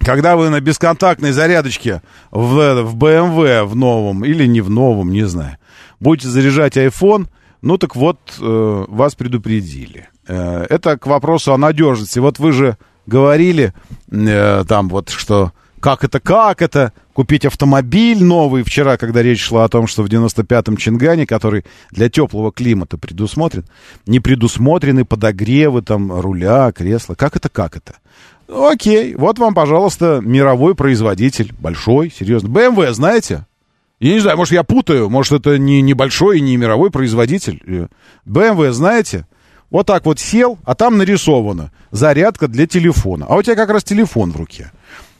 когда вы на бесконтактной зарядочке в, в бэ эм вэ в новом или не в новом, не знаю, будете заряжать iPhone, ну так вот, э, вас предупредили. Э, это к вопросу о надежности. Вот вы же говорили э, там вот, что как это, как это, купить автомобиль новый. Вчера, когда речь шла о том, что в девяносто пятом Чингане, который для теплого климата предусмотрен, не предусмотрены подогревы там руля, кресла. Как это, как это? Ну, окей, вот вам, пожалуйста, мировой производитель. Большой, серьезно. бэ эм вэ, знаете? Я не знаю, может, я путаю, может, это не, не большой и не мировой производитель. бэ эм вэ, знаете, вот так вот сел, а там нарисовано зарядка для телефона. А у тебя как раз телефон в руке.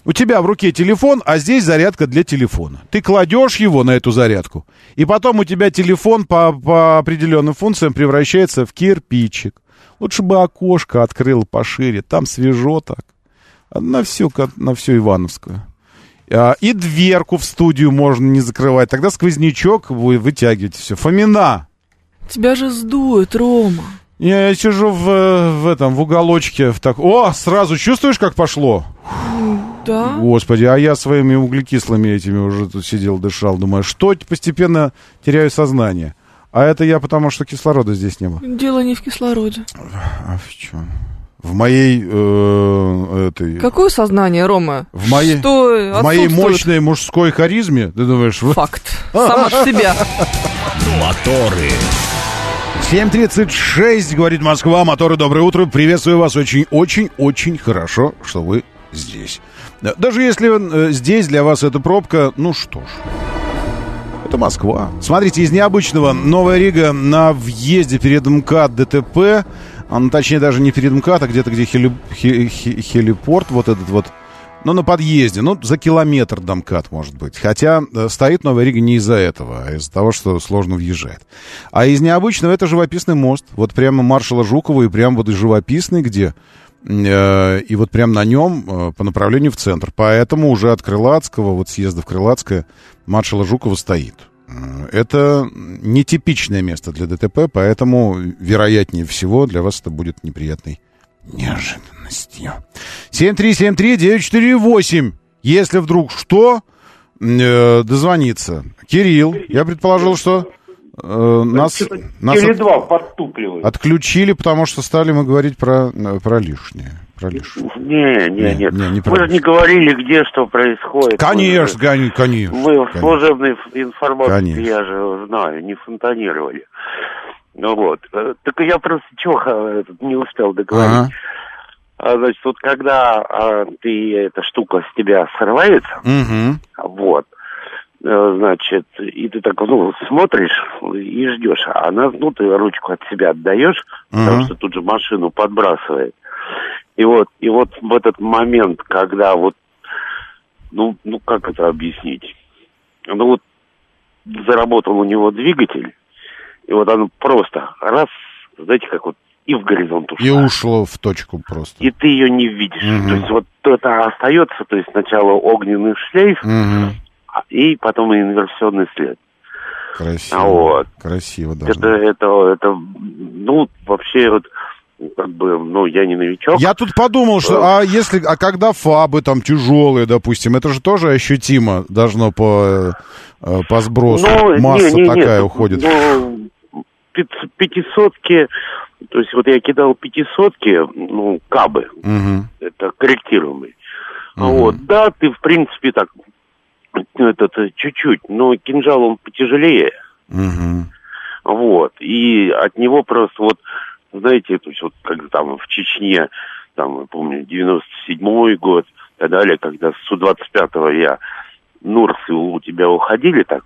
У тебя в руке телефон, а здесь зарядка для телефона. Ты кладешь его на эту зарядку, и потом у тебя телефон по, по определенным функциям превращается в кирпичик. Лучше бы окошко открыл пошире, там свежо так. На всю, на всю Ивановскую. И дверку в студию можно не закрывать. Тогда сквознячок вы вытягиваете все. Фомина! Тебя же сдует, Рома. Я, я сижу в, в этом, в уголочке. В так... О, сразу чувствуешь, как пошло? Да. Господи, а я своими углекислыми этими уже тут сидел, дышал. Думаю, что постепенно теряю сознание. А это я потому, что кислорода здесь не было. Дело не в кислороде. А в чем? В моей... Э, этой... Какое сознание, Рома? В моей, в моей мощной мужской харизме, ты думаешь? Факт. Сам от себя. Моторы. семь тридцать шесть, говорит Москва. Моторы, доброе утро. Приветствую вас. Очень-очень-очень хорошо, что вы здесь. Даже если здесь для вас эта пробка, ну что ж... Это Москва. Смотрите, из необычного. Новая Рига на въезде перед МКАД ДТП. А, ну, точнее, даже не перед МКАД, а где-то, где хели, хе, хе, хелипорт вот этот вот. Ну, на подъезде. Ну, за километр до МКАД, может быть. Хотя э, стоит Новая Рига не из-за этого, а из-за того, что сложно въезжает. А из необычного это живописный мост. Вот прямо маршала Жукова и прямо вот и живописный где... И вот прям на нем по направлению в центр. Поэтому уже от Крылатского, вот съезда в Крылатское, маршала Жукова стоит. Это нетипичное место для ДТП, поэтому, вероятнее всего, для вас это будет неприятной неожиданностью. семь три семь три девять четыре восемь. Если вдруг что, дозвониться. Кирилл, я предположил, что... Нас, нас от, отключили, потому что стали мы говорить про, про лишнее. Про лишнее. Не, не, нет. Не, не мы же не говорили, где что происходит. Конечно, мы, конечно. Мы в служебной информации, я же знаю, не фонтанировали. Ну вот. Так я просто чего не успел договорить. Ага. Значит, вот когда ты, эта штука с тебя срывается, угу. Вот. Значит, и ты так, ну, смотришь и ждешь. А она, ну, ты ручку от себя отдаешь, uh-huh. потому что тут же машину подбрасывает. И вот, и вот в этот момент, когда вот, ну, ну, как это объяснить? Ну, вот заработал у него двигатель, и вот оно просто раз, знаете, как вот, и в горизонт ушло. И ушло в точку просто. И ты ее не видишь. Uh-huh. То есть вот это остается, то есть сначала огненный шлейф, uh-huh. и потом инверсионный след. Красиво. Вот. Красиво, да. Это, это, это, ну, вообще, вот, как бы, ну, я не новичок. Я тут подумал, что, а если, а когда фабы там тяжелые, допустим, это же тоже ощутимо должно по, по сбросу. Ну, масса не, не, такая нет, уходит. Ну, пятисотки, то есть вот я кидал пятисотки, ну, кабы, угу. это корректируемый. Угу. Вот, да, ты, в принципе, так... Этот, чуть-чуть, но кинжал он потяжелее. Угу. Вот. И от него просто вот, знаете, то есть вот когда там в Чечне, там, я помню, девяносто седьмой год и так далее, когда с Су двадцать пятого я Нурс и у тебя уходили, так,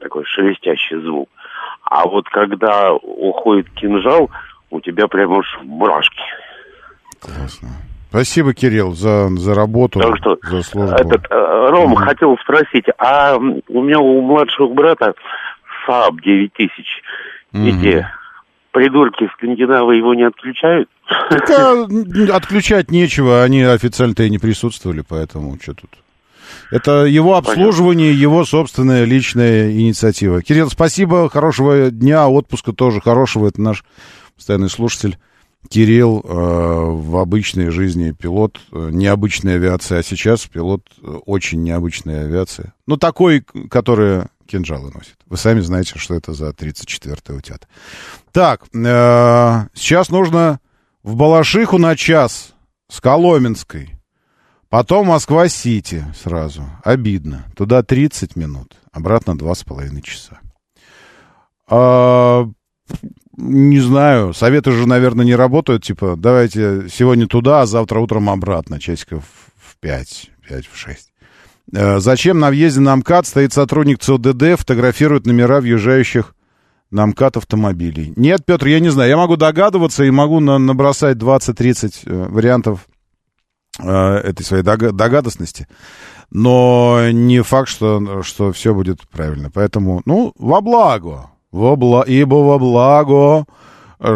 такой шелестящий звук. А вот когда уходит кинжал, у тебя прям уж мурашки. Классно. Спасибо, Кирилл, за, за работу, так что, за службу. Этот, Ром, mm-hmm. хотел спросить, а у меня у младшего брата Saab девять тысяч, mm-hmm. эти придурки скандинавы его не отключают? Только отключать нечего, они официально-то и не присутствовали, поэтому что тут. Это его обслуживание, понятно. Его собственная личная инициатива. Кирилл, спасибо, хорошего дня, отпуска тоже хорошего, это наш постоянный слушатель. Кирилл э, в обычной жизни пилот э, необычной авиации, а сейчас пилот э, очень необычной авиации. Ну, такой, которая кинжалы носит. Вы сами знаете, что это за тридцать четвёртая утята. Так, э, сейчас нужно в Балашиху на час с Коломенской. Потом Москва-Сити сразу. Обидно. Туда тридцать минут, обратно два с половиной часа. Э, Не знаю, советы же, наверное, не работают, типа, давайте сегодня туда, а завтра утром обратно, часиков в пять, пять в шесть. Э, зачем на въезде на МКАД стоит сотрудник ЦОДД, фотографирует номера въезжающих на МКАД автомобилей? Нет, Петр, я не знаю, я могу догадываться и могу на- набросать двадцать-тридцать вариантов э, этой своей дог- догадочности, но не факт, что, что все будет правильно, поэтому, ну, во благо. Во бла... Ибо во благо,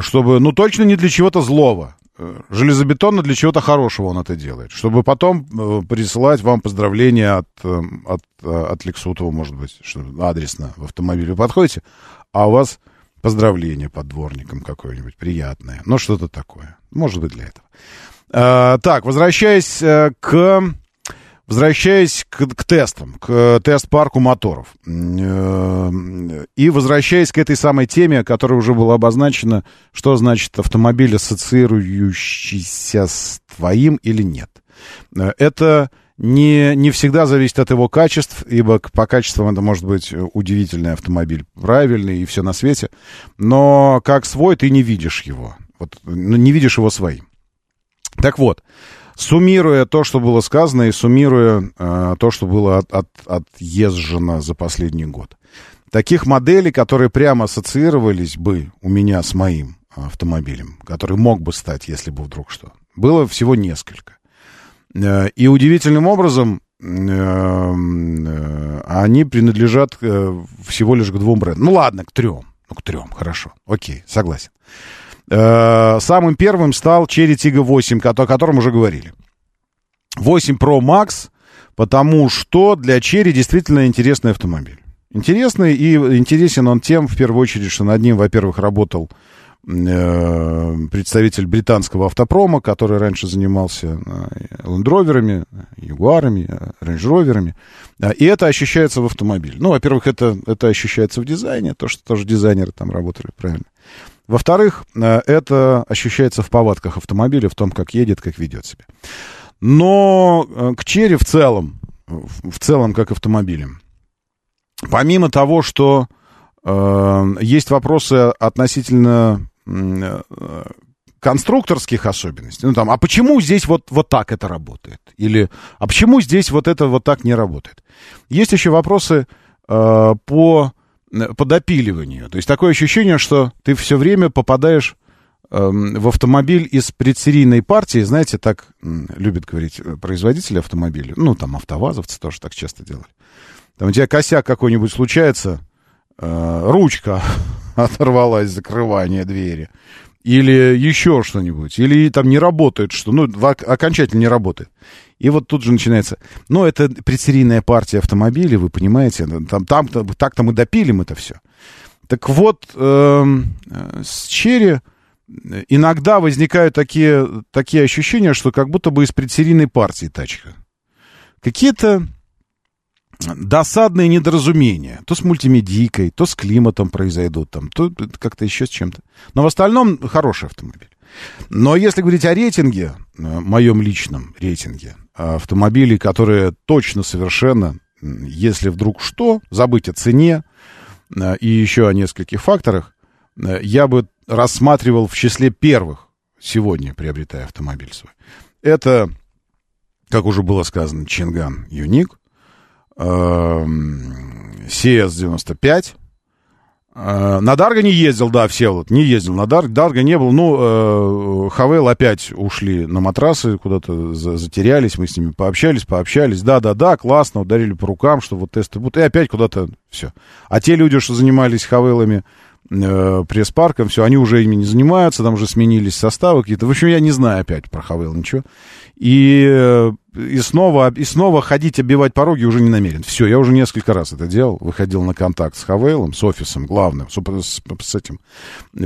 чтобы, ну, точно не для чего-то злого. Железобетонно для чего-то хорошего он это делает. Чтобы потом присылать вам поздравления от, от, от Лексутова, может быть, что адресно в автомобиле подходите, а у вас поздравление под дворником какое-нибудь приятное. Ну, что-то такое. Может быть, для этого. А, так, возвращаясь к... Возвращаясь к, к тестам, к тест-парку моторов, и возвращаясь к этой самой теме, которая уже была обозначена, что значит автомобиль, ассоциирующийся с твоим или нет. Это не, не всегда зависит от его качеств, ибо по качествам это может быть удивительный автомобиль, правильный и все на свете, но как свой ты не видишь его, вот, не видишь его своим. Так вот. Суммируя то, что было сказано, и суммируя э, то, что было от, от, отъезжено за последний год. Таких моделей, которые прямо ассоциировались бы у меня с моим автомобилем, который мог бы стать, если бы вдруг что, было всего несколько. Э, и удивительным образом э, э, они принадлежат э, всего лишь к двум брендам. Ну ладно, к трем. Ну к трем, хорошо. Окей, согласен. Самым первым стал Cherry Tiggo восемь, о котором уже говорили. восемь Pro Max, потому что для Cherry действительно интересный автомобиль. Интересный, и интересен он тем, в первую очередь, что над ним, во-первых, работал э, представитель британского автопрома, который раньше занимался Land Rover'ами, Jaguar'ами, Range Rover'ами. И это ощущается в автомобиле. Ну, во-первых, это, это ощущается в дизайне, то, что тоже дизайнеры там работали правильно. Во-вторых, это ощущается в повадках автомобиля, в том, как едет, как ведет себя. Но к Cherry в целом, в целом как автомобилям, помимо того, что э, есть вопросы относительно э, конструкторских особенностей, ну там, а почему здесь вот, вот так это работает? Или а почему здесь вот это вот так не работает? Есть еще вопросы э, по... по допиливанию. То есть такое ощущение, что ты все время попадаешь э, в автомобиль из предсерийной партии. Знаете, так э, любят говорить производители автомобилей. Ну, там автовазовцы тоже так часто делали. Там у тебя косяк какой-нибудь случается, э, ручка оторвалась, закрывание двери. Или еще что-нибудь. Или там не работает что. Ну, окончательно не работает. И вот тут же начинается. Ну, это предсерийная партия автомобилей, вы понимаете. Там, там, так-то мы допилим это все. Так вот, э, с Cherry иногда возникают такие, такие ощущения, что как будто бы из предсерийной партии тачка. Какие-то досадные недоразумения. То с мультимедийкой, то с климатом произойдут, там, то как-то еще с чем-то. Но в остальном хороший автомобиль. Но если говорить о рейтинге, моем личном рейтинге, автомобилей, которые точно совершенно, если вдруг что, забыть о цене и еще о нескольких факторах, я бы рассматривал в числе первых сегодня, приобретая автомобиль свой. Это, как уже было сказано, Чинган Юник, си эс девяносто пять. На Дарго не ездил, да, Всеволод, не ездил на Дарго, Дарго не был, ну, Хавел опять ушли на матрасы, куда-то затерялись, мы с ними пообщались, пообщались, да-да-да, классно, ударили по рукам, что вот тесты будут, и опять куда-то все. А те люди, что занимались Хавелами, пресс-парком, все, они уже ими не занимаются, там уже сменились составы какие-то. В общем, я не знаю опять про Хавел ничего. И, и, снова, и снова ходить, оббивать пороги уже не намерен. Все, я уже несколько раз это делал. Выходил на контакт с Хавелом, с офисом главным, с, с, с этим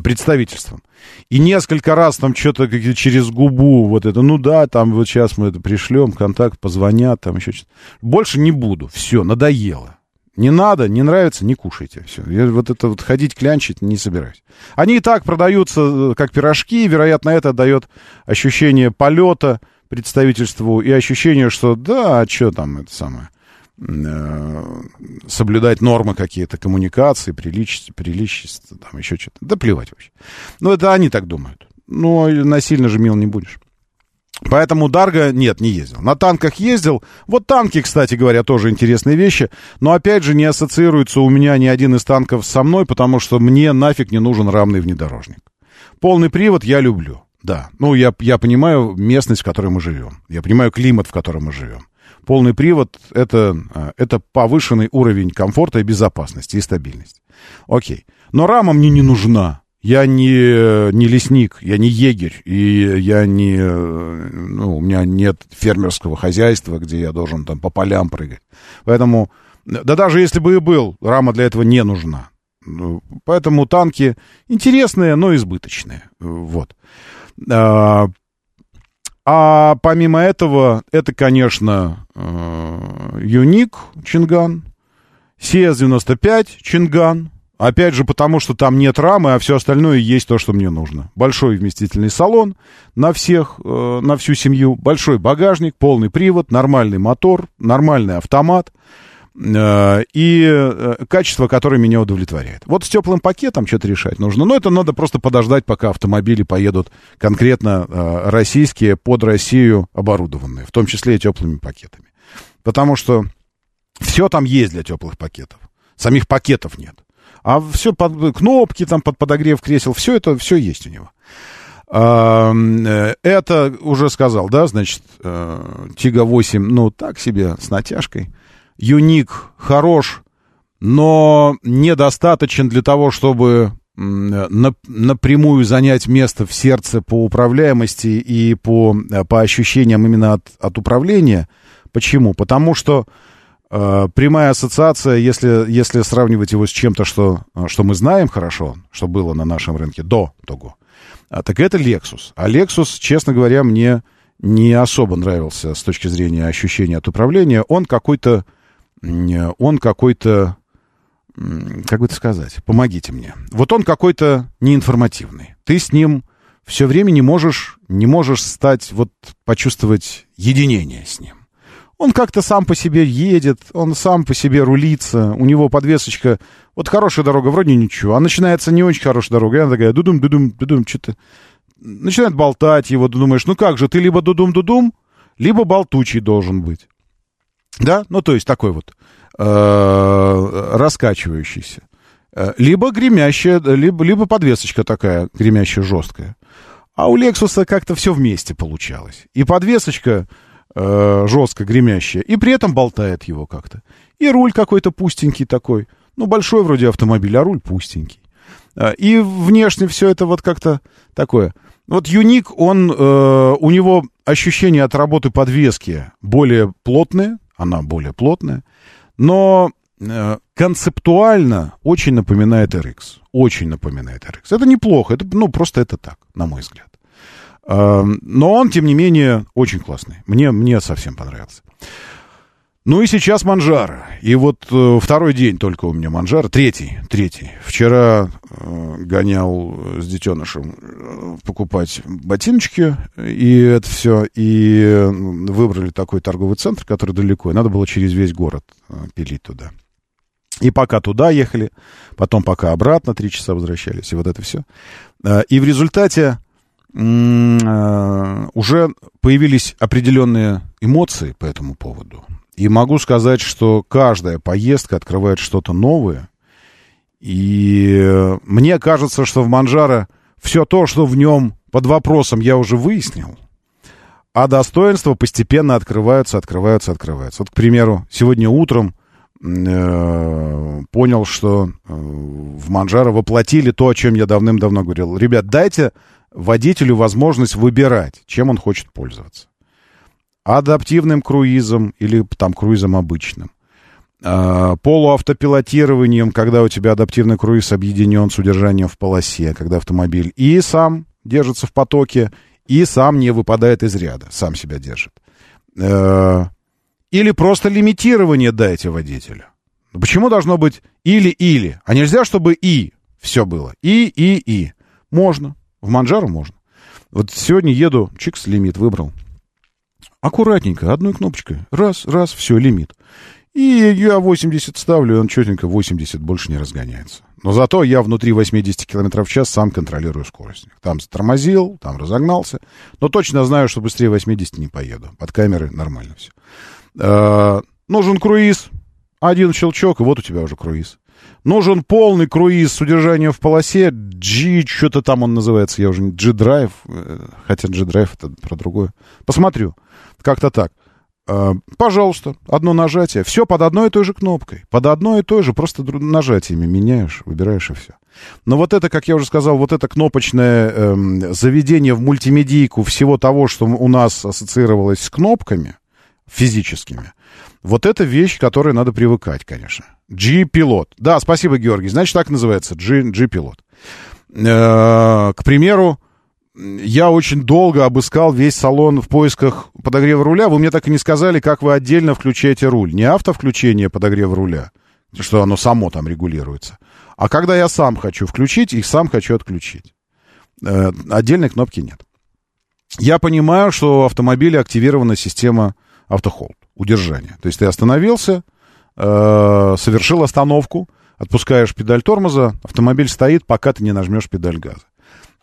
представительством. И несколько раз там что-то через губу вот это, ну да, там вот сейчас мы это пришлем, контакт, позвонят, там еще что-то. Больше не буду, все, надоело. Не надо, не нравится, не кушайте. Все. Я вот это вот ходить, клянчить не собираюсь. Они и так продаются как пирожки. Вероятно, это дает ощущение полета представительству и ощущение, что да, а что там это самое? Соблюдать нормы какие-то, коммуникации, приличие, приличество, там еще что-то. Да плевать вообще. Ну, это они так думают. Ну, насильно же мил не будешь. Поэтому Дарго, нет, не ездил. На танках ездил. Вот танки, кстати говоря, тоже интересные вещи. Но, опять же, не ассоциируется у меня ни один из танков со мной, потому что мне нафиг не нужен рамный внедорожник. Полный привод я люблю, да. Ну, я, я понимаю местность, в которой мы живем. Я понимаю климат, в котором мы живем. Полный привод — это, это повышенный уровень комфорта и безопасности, и стабильности. Окей. Но рама мне не нужна. Я не, не лесник, я не егерь, и я не, ну, у меня нет фермерского хозяйства, где я должен там по полям прыгать. Поэтому, да даже если бы и был, рама для этого не нужна. Поэтому танки интересные, но избыточные. Вот. А помимо этого, это, конечно, Юник Чинган, си эс девяносто пять Чинган. Опять же, потому что там нет рамы, а все остальное есть то, что мне нужно. Большой вместительный салон на всех, э, на всю семью. Большой багажник, полный привод, нормальный мотор, нормальный автомат. Э, и э, качество, которое меня удовлетворяет. Вот с теплым пакетом что-то решать нужно. Но это надо просто подождать, пока автомобили поедут конкретно э, российские, под Россию оборудованные. В том числе и теплыми пакетами. Потому что все там есть для теплых пакетов. Самих пакетов нет. А все под кнопки, там, под подогрев кресел, все это, все есть у него. Это уже сказал, да, значит, Тига восемь, ну, так себе, с натяжкой. Юник хорош, но недостаточен для того, чтобы напрямую занять место в сердце по управляемости и по, по ощущениям именно от, от управления. Почему? Потому что прямая ассоциация, если, если сравнивать его с чем-то, что, что мы знаем хорошо, что было на нашем рынке до того, так это Lexus. А Lexus, честно говоря, мне не особо нравился с точки зрения ощущения от управления. Он какой-то, он какой-то, как бы это сказать, помогите мне. Вот он какой-то неинформативный. Ты с ним все время не можешь, не можешь стать, вот почувствовать единение с ним. Он как-то сам по себе едет, он сам по себе рулится, у него подвесочка, вот хорошая дорога, вроде ничего, а начинается не очень хорошая дорога, и она такая, дудум, дудум, дудум, что-то, начинает болтать его, ты думаешь, ну как же, ты либо дудум-дудум, либо болтучий должен быть, да, ну то есть такой вот раскачивающийся, либо гремящая, либо, либо подвесочка такая гремящая жесткая, а у Lexus как-то все вместе получалось, и подвесочка жестко гремящая, и при этом болтает его как-то. И руль какой-то пустенький такой. Ну, большой вроде автомобиль, а руль пустенький. И внешне все это вот как-то такое. Вот Юник, он, э, у него ощущение от работы подвески более плотное, она более плотная, но э, концептуально очень напоминает эр икс. Очень напоминает эр икс. Это неплохо, это, ну, просто это так, на мой взгляд. Но он, тем не менее, очень классный. Мне, мне совсем понравился. Ну и сейчас Манджаро. И вот второй день только у меня Манджаро. Третий, третий. Вчера гонял с детенышем покупать ботиночки. И это все. И выбрали такой торговый центр, который далеко. И надо было через весь город пилить туда. И пока туда ехали. Потом пока обратно. Три часа возвращались. И вот это все. И в результате уже появились определенные эмоции по этому поводу. И могу сказать, что каждая поездка открывает что-то новое. И мне кажется, что в Манджаро все то, что в нем под вопросом, я уже выяснил. А достоинства постепенно открываются, открываются, открываются. Вот, к примеру, сегодня утром понял, что в Манджаро воплотили то, о чем я давным-давно говорил. Ребят, дайте водителю возможность выбирать, чем он хочет пользоваться. Адаптивным круизом или там круизом обычным. Полуавтопилотированием, когда у тебя адаптивный круиз объединен с удержанием в полосе, когда автомобиль и сам держится в потоке, и сам не выпадает из ряда, сам себя держит. Или просто лимитирование дайте водителю. Почему должно быть или-или? А нельзя, чтобы и все было. И-и-и. Можно. В Манджаро можно. Вот сегодня еду, чикс, лимит выбрал. Аккуратненько, одной кнопочкой. Раз, раз, все, лимит. И я восемьдесят ставлю, и он четенько восемьдесят, больше не разгоняется. Но зато я внутри восемьдесят километров в час сам контролирую скорость. Там затормозил, там разогнался. Но точно знаю, что быстрее восьмидесяти не поеду. Под камеры нормально все. Э-э- нужен круиз. Один щелчок, и вот у тебя уже круиз. Нужен полный круиз с удержанием в полосе. G, что-то там он называется, я уже не... G-Drive. Хотя G-Drive это про другое. Посмотрю. Как-то так. Э, пожалуйста, одно нажатие. Все под одной и той же кнопкой. Под одной и той же. Просто нажатиями меняешь, выбираешь и все. Но вот это, как я уже сказал, вот это кнопочное э, заведение в мультимедийку всего того, что у нас ассоциировалось с кнопками физическими. Вот это вещь, к которой надо привыкать, конечно. G-пилот. Да, спасибо, Георгий. Значит, так называется. G-пилот. К примеру, Я очень долго обыскал весь салон в поисках подогрева руля. Вы мне так и не сказали, как вы отдельно включаете руль. Не автовключение подогрева руля, что оно само там регулируется. А когда я сам хочу включить и сам хочу отключить. Э, отдельной кнопки нет. Я понимаю, что в автомобиле активирована система автохолд, удержания. То есть ты остановился, э, совершил остановку, отпускаешь педаль тормоза, автомобиль стоит, пока ты не нажмешь педаль газа.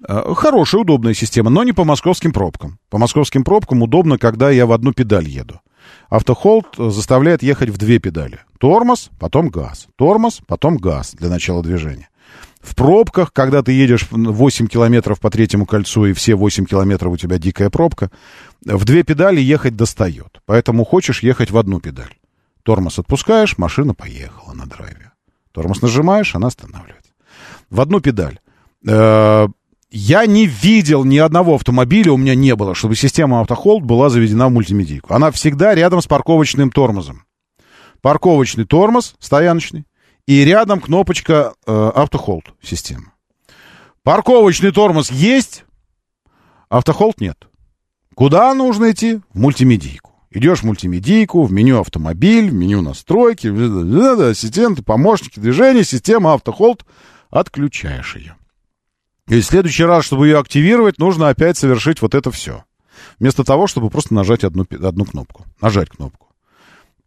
Хорошая, удобная система, но не по московским пробкам. По московским пробкам удобно, когда я в одну педаль еду. Автохолд заставляет ехать в две педали. Тормоз, потом газ. Тормоз, потом газ для начала движения. В пробках, когда ты едешь восемь километров по третьему кольцу, и все восемь километров у тебя дикая пробка, в две педали ехать достает. Поэтому хочешь ехать в одну педаль. Тормоз отпускаешь, машина поехала на драйве. Тормоз нажимаешь, она останавливается. В одну педаль. Я не видел ни одного автомобиля, у меня не было, чтобы система автохолд была заведена в мультимедийку. Она всегда рядом с парковочным тормозом. Парковочный тормоз, стояночный, и рядом кнопочка э, автохолд системы. Парковочный тормоз есть, автохолд нет. Куда нужно идти? В мультимедийку. Идешь в мультимедийку, в меню автомобиль, в меню настройки, ассистенты, помощники движения, система автохолд, отключаешь ее. И в следующий раз, чтобы ее активировать, нужно опять совершить вот это все. Вместо того, чтобы просто нажать одну, одну кнопку. Нажать кнопку.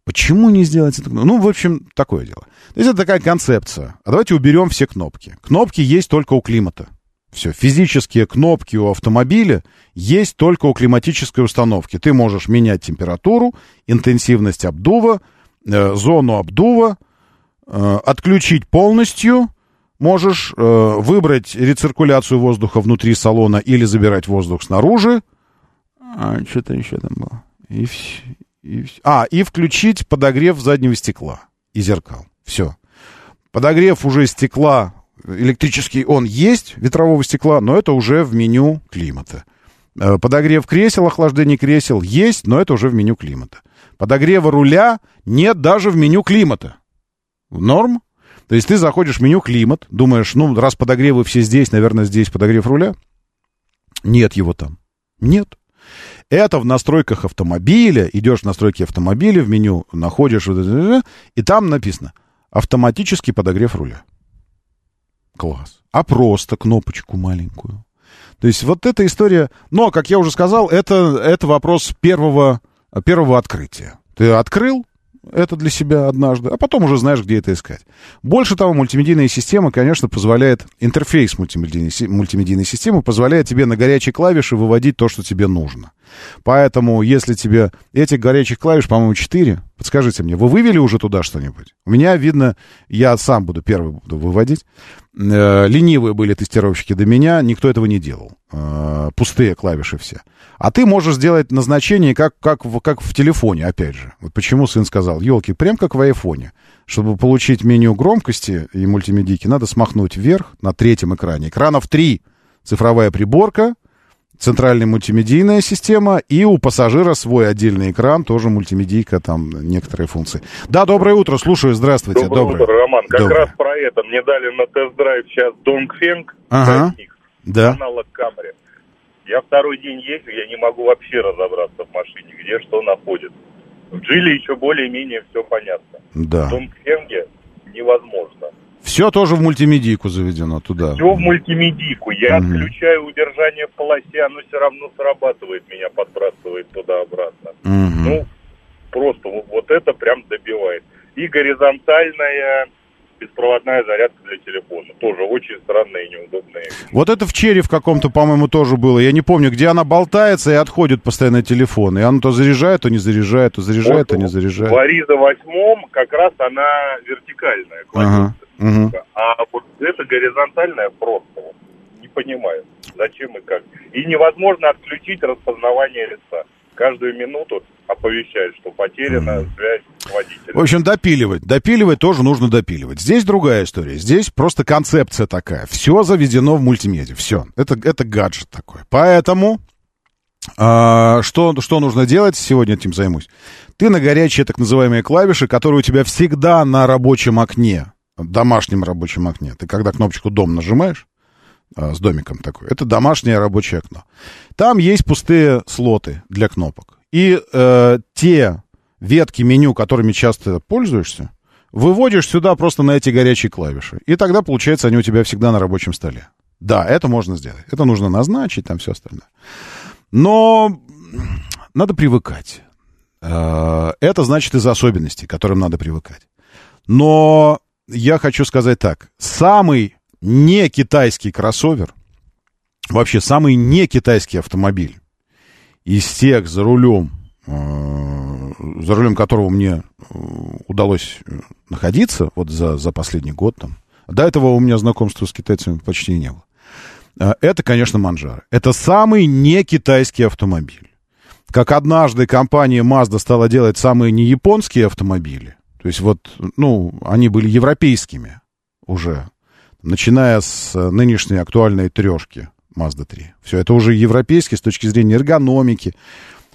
Почему не сделать это? Ну, в общем, такое дело. То есть это такая концепция. А давайте уберем все кнопки. Кнопки есть только у климата. Все, физические кнопки у автомобиля есть только у климатической установки. Ты можешь менять температуру, интенсивность обдува, э, зону обдува, э, отключить полностью. Можешь э, выбрать рециркуляцию воздуха внутри салона или забирать воздух снаружи. А, что-то еще там было. И, и, а, и включить подогрев заднего стекла и зеркал. Все. Подогрев уже стекла электрический, он есть, ветрового стекла, но это уже в меню климата. Подогрев кресел, охлаждение кресел есть, но это уже в меню климата. Подогрева руля нет даже в меню климата. Норм? То есть ты заходишь в меню «Климат», думаешь, ну, раз подогревы все здесь, наверное, здесь подогрев руля. Нет его там. Нет. Это в настройках автомобиля. Идешь в настройки автомобиля, в меню находишь, и там написано «Автоматический подогрев руля». Класс. А просто кнопочку маленькую. То есть вот эта история... Но, как я уже сказал, это, это вопрос первого, первого открытия. Ты открыл это для себя однажды, а потом уже знаешь, где это искать. Больше того, мультимедийная система, конечно, позволяет, интерфейс мультимедийной, мультимедийной системы позволяет тебе на горячей клавише выводить то, что тебе нужно. Поэтому, если тебе... Этих горячих клавиш, по-моему, четыре. Подскажите мне, вы вывели уже туда что-нибудь? У меня, видно, я сам буду первый буду выводить. Ленивые были тестировщики до меня, никто этого не делал. Пустые клавиши все. А ты можешь сделать назначение, как, как, как в телефоне, опять же. Вот почему сын сказал, елки, прям как в айфоне. Чтобы получить меню громкости и мультимедийки, надо смахнуть вверх на третьем экране. Экранов три. Цифровая приборка, центральная мультимедийная система, и у пассажира свой отдельный экран, тоже мультимедийка, там некоторые функции. Да, доброе утро, слушаю, здравствуйте. Доброе, доброе. утро, Роман. Как доброе. раз про это мне дали на тест-драйв сейчас Dongfeng, ага. да. аналог Camry. Я второй день езжу, я не могу вообще разобраться в машине, где что находится. В Джили еще более-менее все понятно. Да. В Dongfeng невозможно. Все тоже в мультимедийку заведено туда. Все в мультимедийку. Я mm-hmm. отключаю удержание в полосе, оно все равно срабатывает меня, подбрасывает туда-обратно. Mm-hmm. Ну, просто вот это прям добивает. И горизонтальная беспроводная зарядка для телефона. Тоже очень странная и неудобная. Вот это в Черри в каком-то, по-моему, тоже было. Я не помню, где она болтается и отходит постоянно телефон. И она то заряжает, то не заряжает, то заряжает, вот, то не заряжает. В Аризо восьмом как раз она вертикальная кладется. Ага. Угу. А вот это горизонтальное просто вот, не понимаю, зачем и как. И невозможно отключить распознавание лица. Каждую минуту оповещает, что потеряна угу. связь с водителем. В общем, допиливать. Допиливать тоже нужно допиливать. Здесь другая история. Здесь просто концепция такая. Все заведено в мультимедиа. Все. Это, это гаджет такой. Поэтому... А, что, что нужно делать? Сегодня этим займусь. Ты на горячие так называемые клавиши, которые у тебя всегда на рабочем окне, домашнем рабочем окне. Ты когда кнопочку «Дом» нажимаешь, с домиком такой. Это домашнее рабочее окно. Там есть пустые слоты для кнопок. И э, те ветки меню, которыми часто пользуешься, выводишь сюда просто на эти горячие клавиши. И тогда, получается, они у тебя всегда на рабочем столе. Да, это можно сделать. Это нужно назначить, там все остальное. Но надо привыкать. Это значит из-за особенностей, к которым надо привыкать. Но я хочу сказать так. Самый не китайский кроссовер, вообще самый не китайский автомобиль из тех, за рулем, за рулем которого мне удалось находиться вот за, за последний год там. До этого у меня знакомства с китайцами почти не было. Это, конечно, Манджаро. Это самый не китайский автомобиль. Как однажды компания Mazda стала делать самые не японские автомобили, то есть вот, ну, они были европейскими уже, начиная с нынешней актуальной трешки Mazda три. Все, это уже европейские с точки зрения эргономики,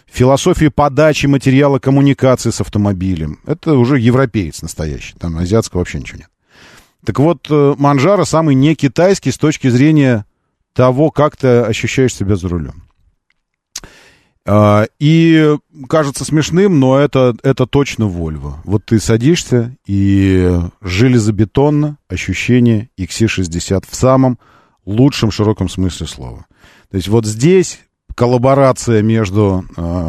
философии подачи материала коммуникации с автомобилем. Это уже европеец настоящий, там азиатского вообще ничего нет. Так вот, Манджаро самый не китайский с точки зрения того, как ты ощущаешь себя за рулем. И кажется смешным, но это, это точно Volvo. Вот ты садишься, и железобетонно ощущение икс си шестьдесят в самом лучшем широком смысле слова. То есть вот здесь коллаборация между,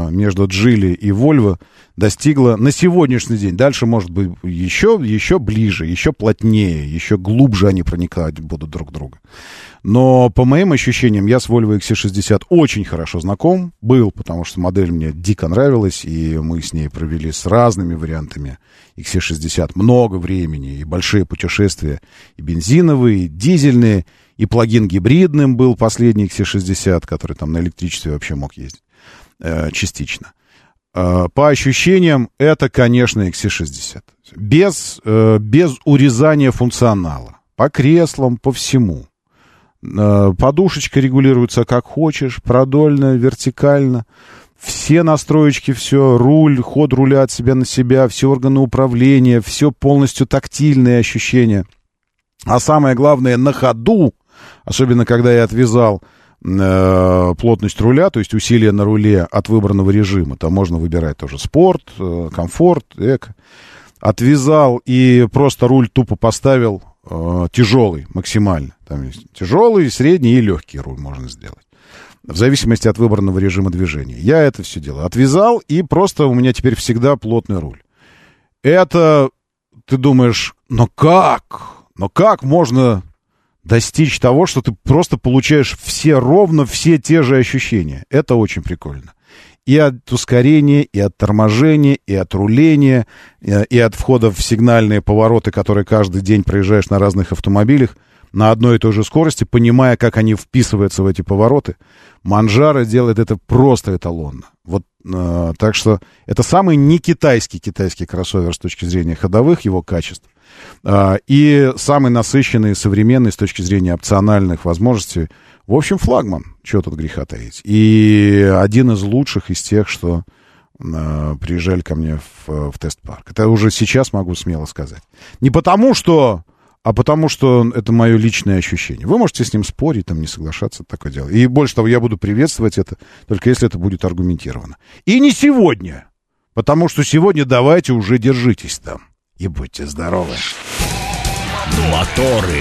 между Geely и Volvo достигла на сегодняшний день. Дальше, может быть, еще, еще ближе, еще плотнее, еще глубже они проникать будут друг в друга. Но по моим ощущениям, я с Volvo икс си шестьдесят очень хорошо знаком был, потому что модель мне дико нравилась, и мы с ней провели с разными вариантами икс си шестьдесят много времени, и большие путешествия, и бензиновые, и дизельные, и плагин гибридным был последний икс си шестьдесят, который там на электричестве вообще мог ездить э, частично. Э, по ощущениям, это, конечно, икс си шестьдесят. Без, э, без урезания функционала. По креслам, по всему. Подушечка регулируется как хочешь, продольно, вертикально. Все настроечки, все, руль, ход руля от себя на себя, все органы управления, все полностью тактильные ощущения. А самое главное, на ходу, особенно когда я отвязал э, плотность руля, то есть усилие на руле от выбранного режима, там можно выбирать тоже спорт, э, комфорт, эко. Отвязал и просто руль тупо поставил э, тяжелый максимально. Там есть тяжелый, средний и легкий руль можно сделать. В зависимости от выбранного режима движения. Я это все делаю. Отвязал, и просто у меня теперь всегда плотный руль. Это, ты думаешь, но как? Но как можно достичь того, что ты просто получаешь все ровно, все те же ощущения? Это очень прикольно. И от ускорения, и от торможения, и от руления, и от входа в сигнальные повороты, которые каждый день проезжаешь на разных автомобилях, на одной и той же скорости, понимая, как они вписываются в эти повороты. Манджаро делает это просто эталонно. Вот, э, так что это самый не китайский китайский кроссовер с точки зрения ходовых его качеств. Э, и самый насыщенный и современный с точки зрения опциональных возможностей. В общем, флагман. Чего тут греха таить. И один из лучших из тех, что э, приезжали ко мне в, в тест-парк. Это уже сейчас могу смело сказать. Не потому, что... А потому что это мое личное ощущение. Вы можете с ним спорить, там, не соглашаться, такое дело. И больше того, я буду приветствовать это, только если это будет аргументировано. И не сегодня. Потому что сегодня давайте уже держитесь там. И будьте здоровы. Моторы.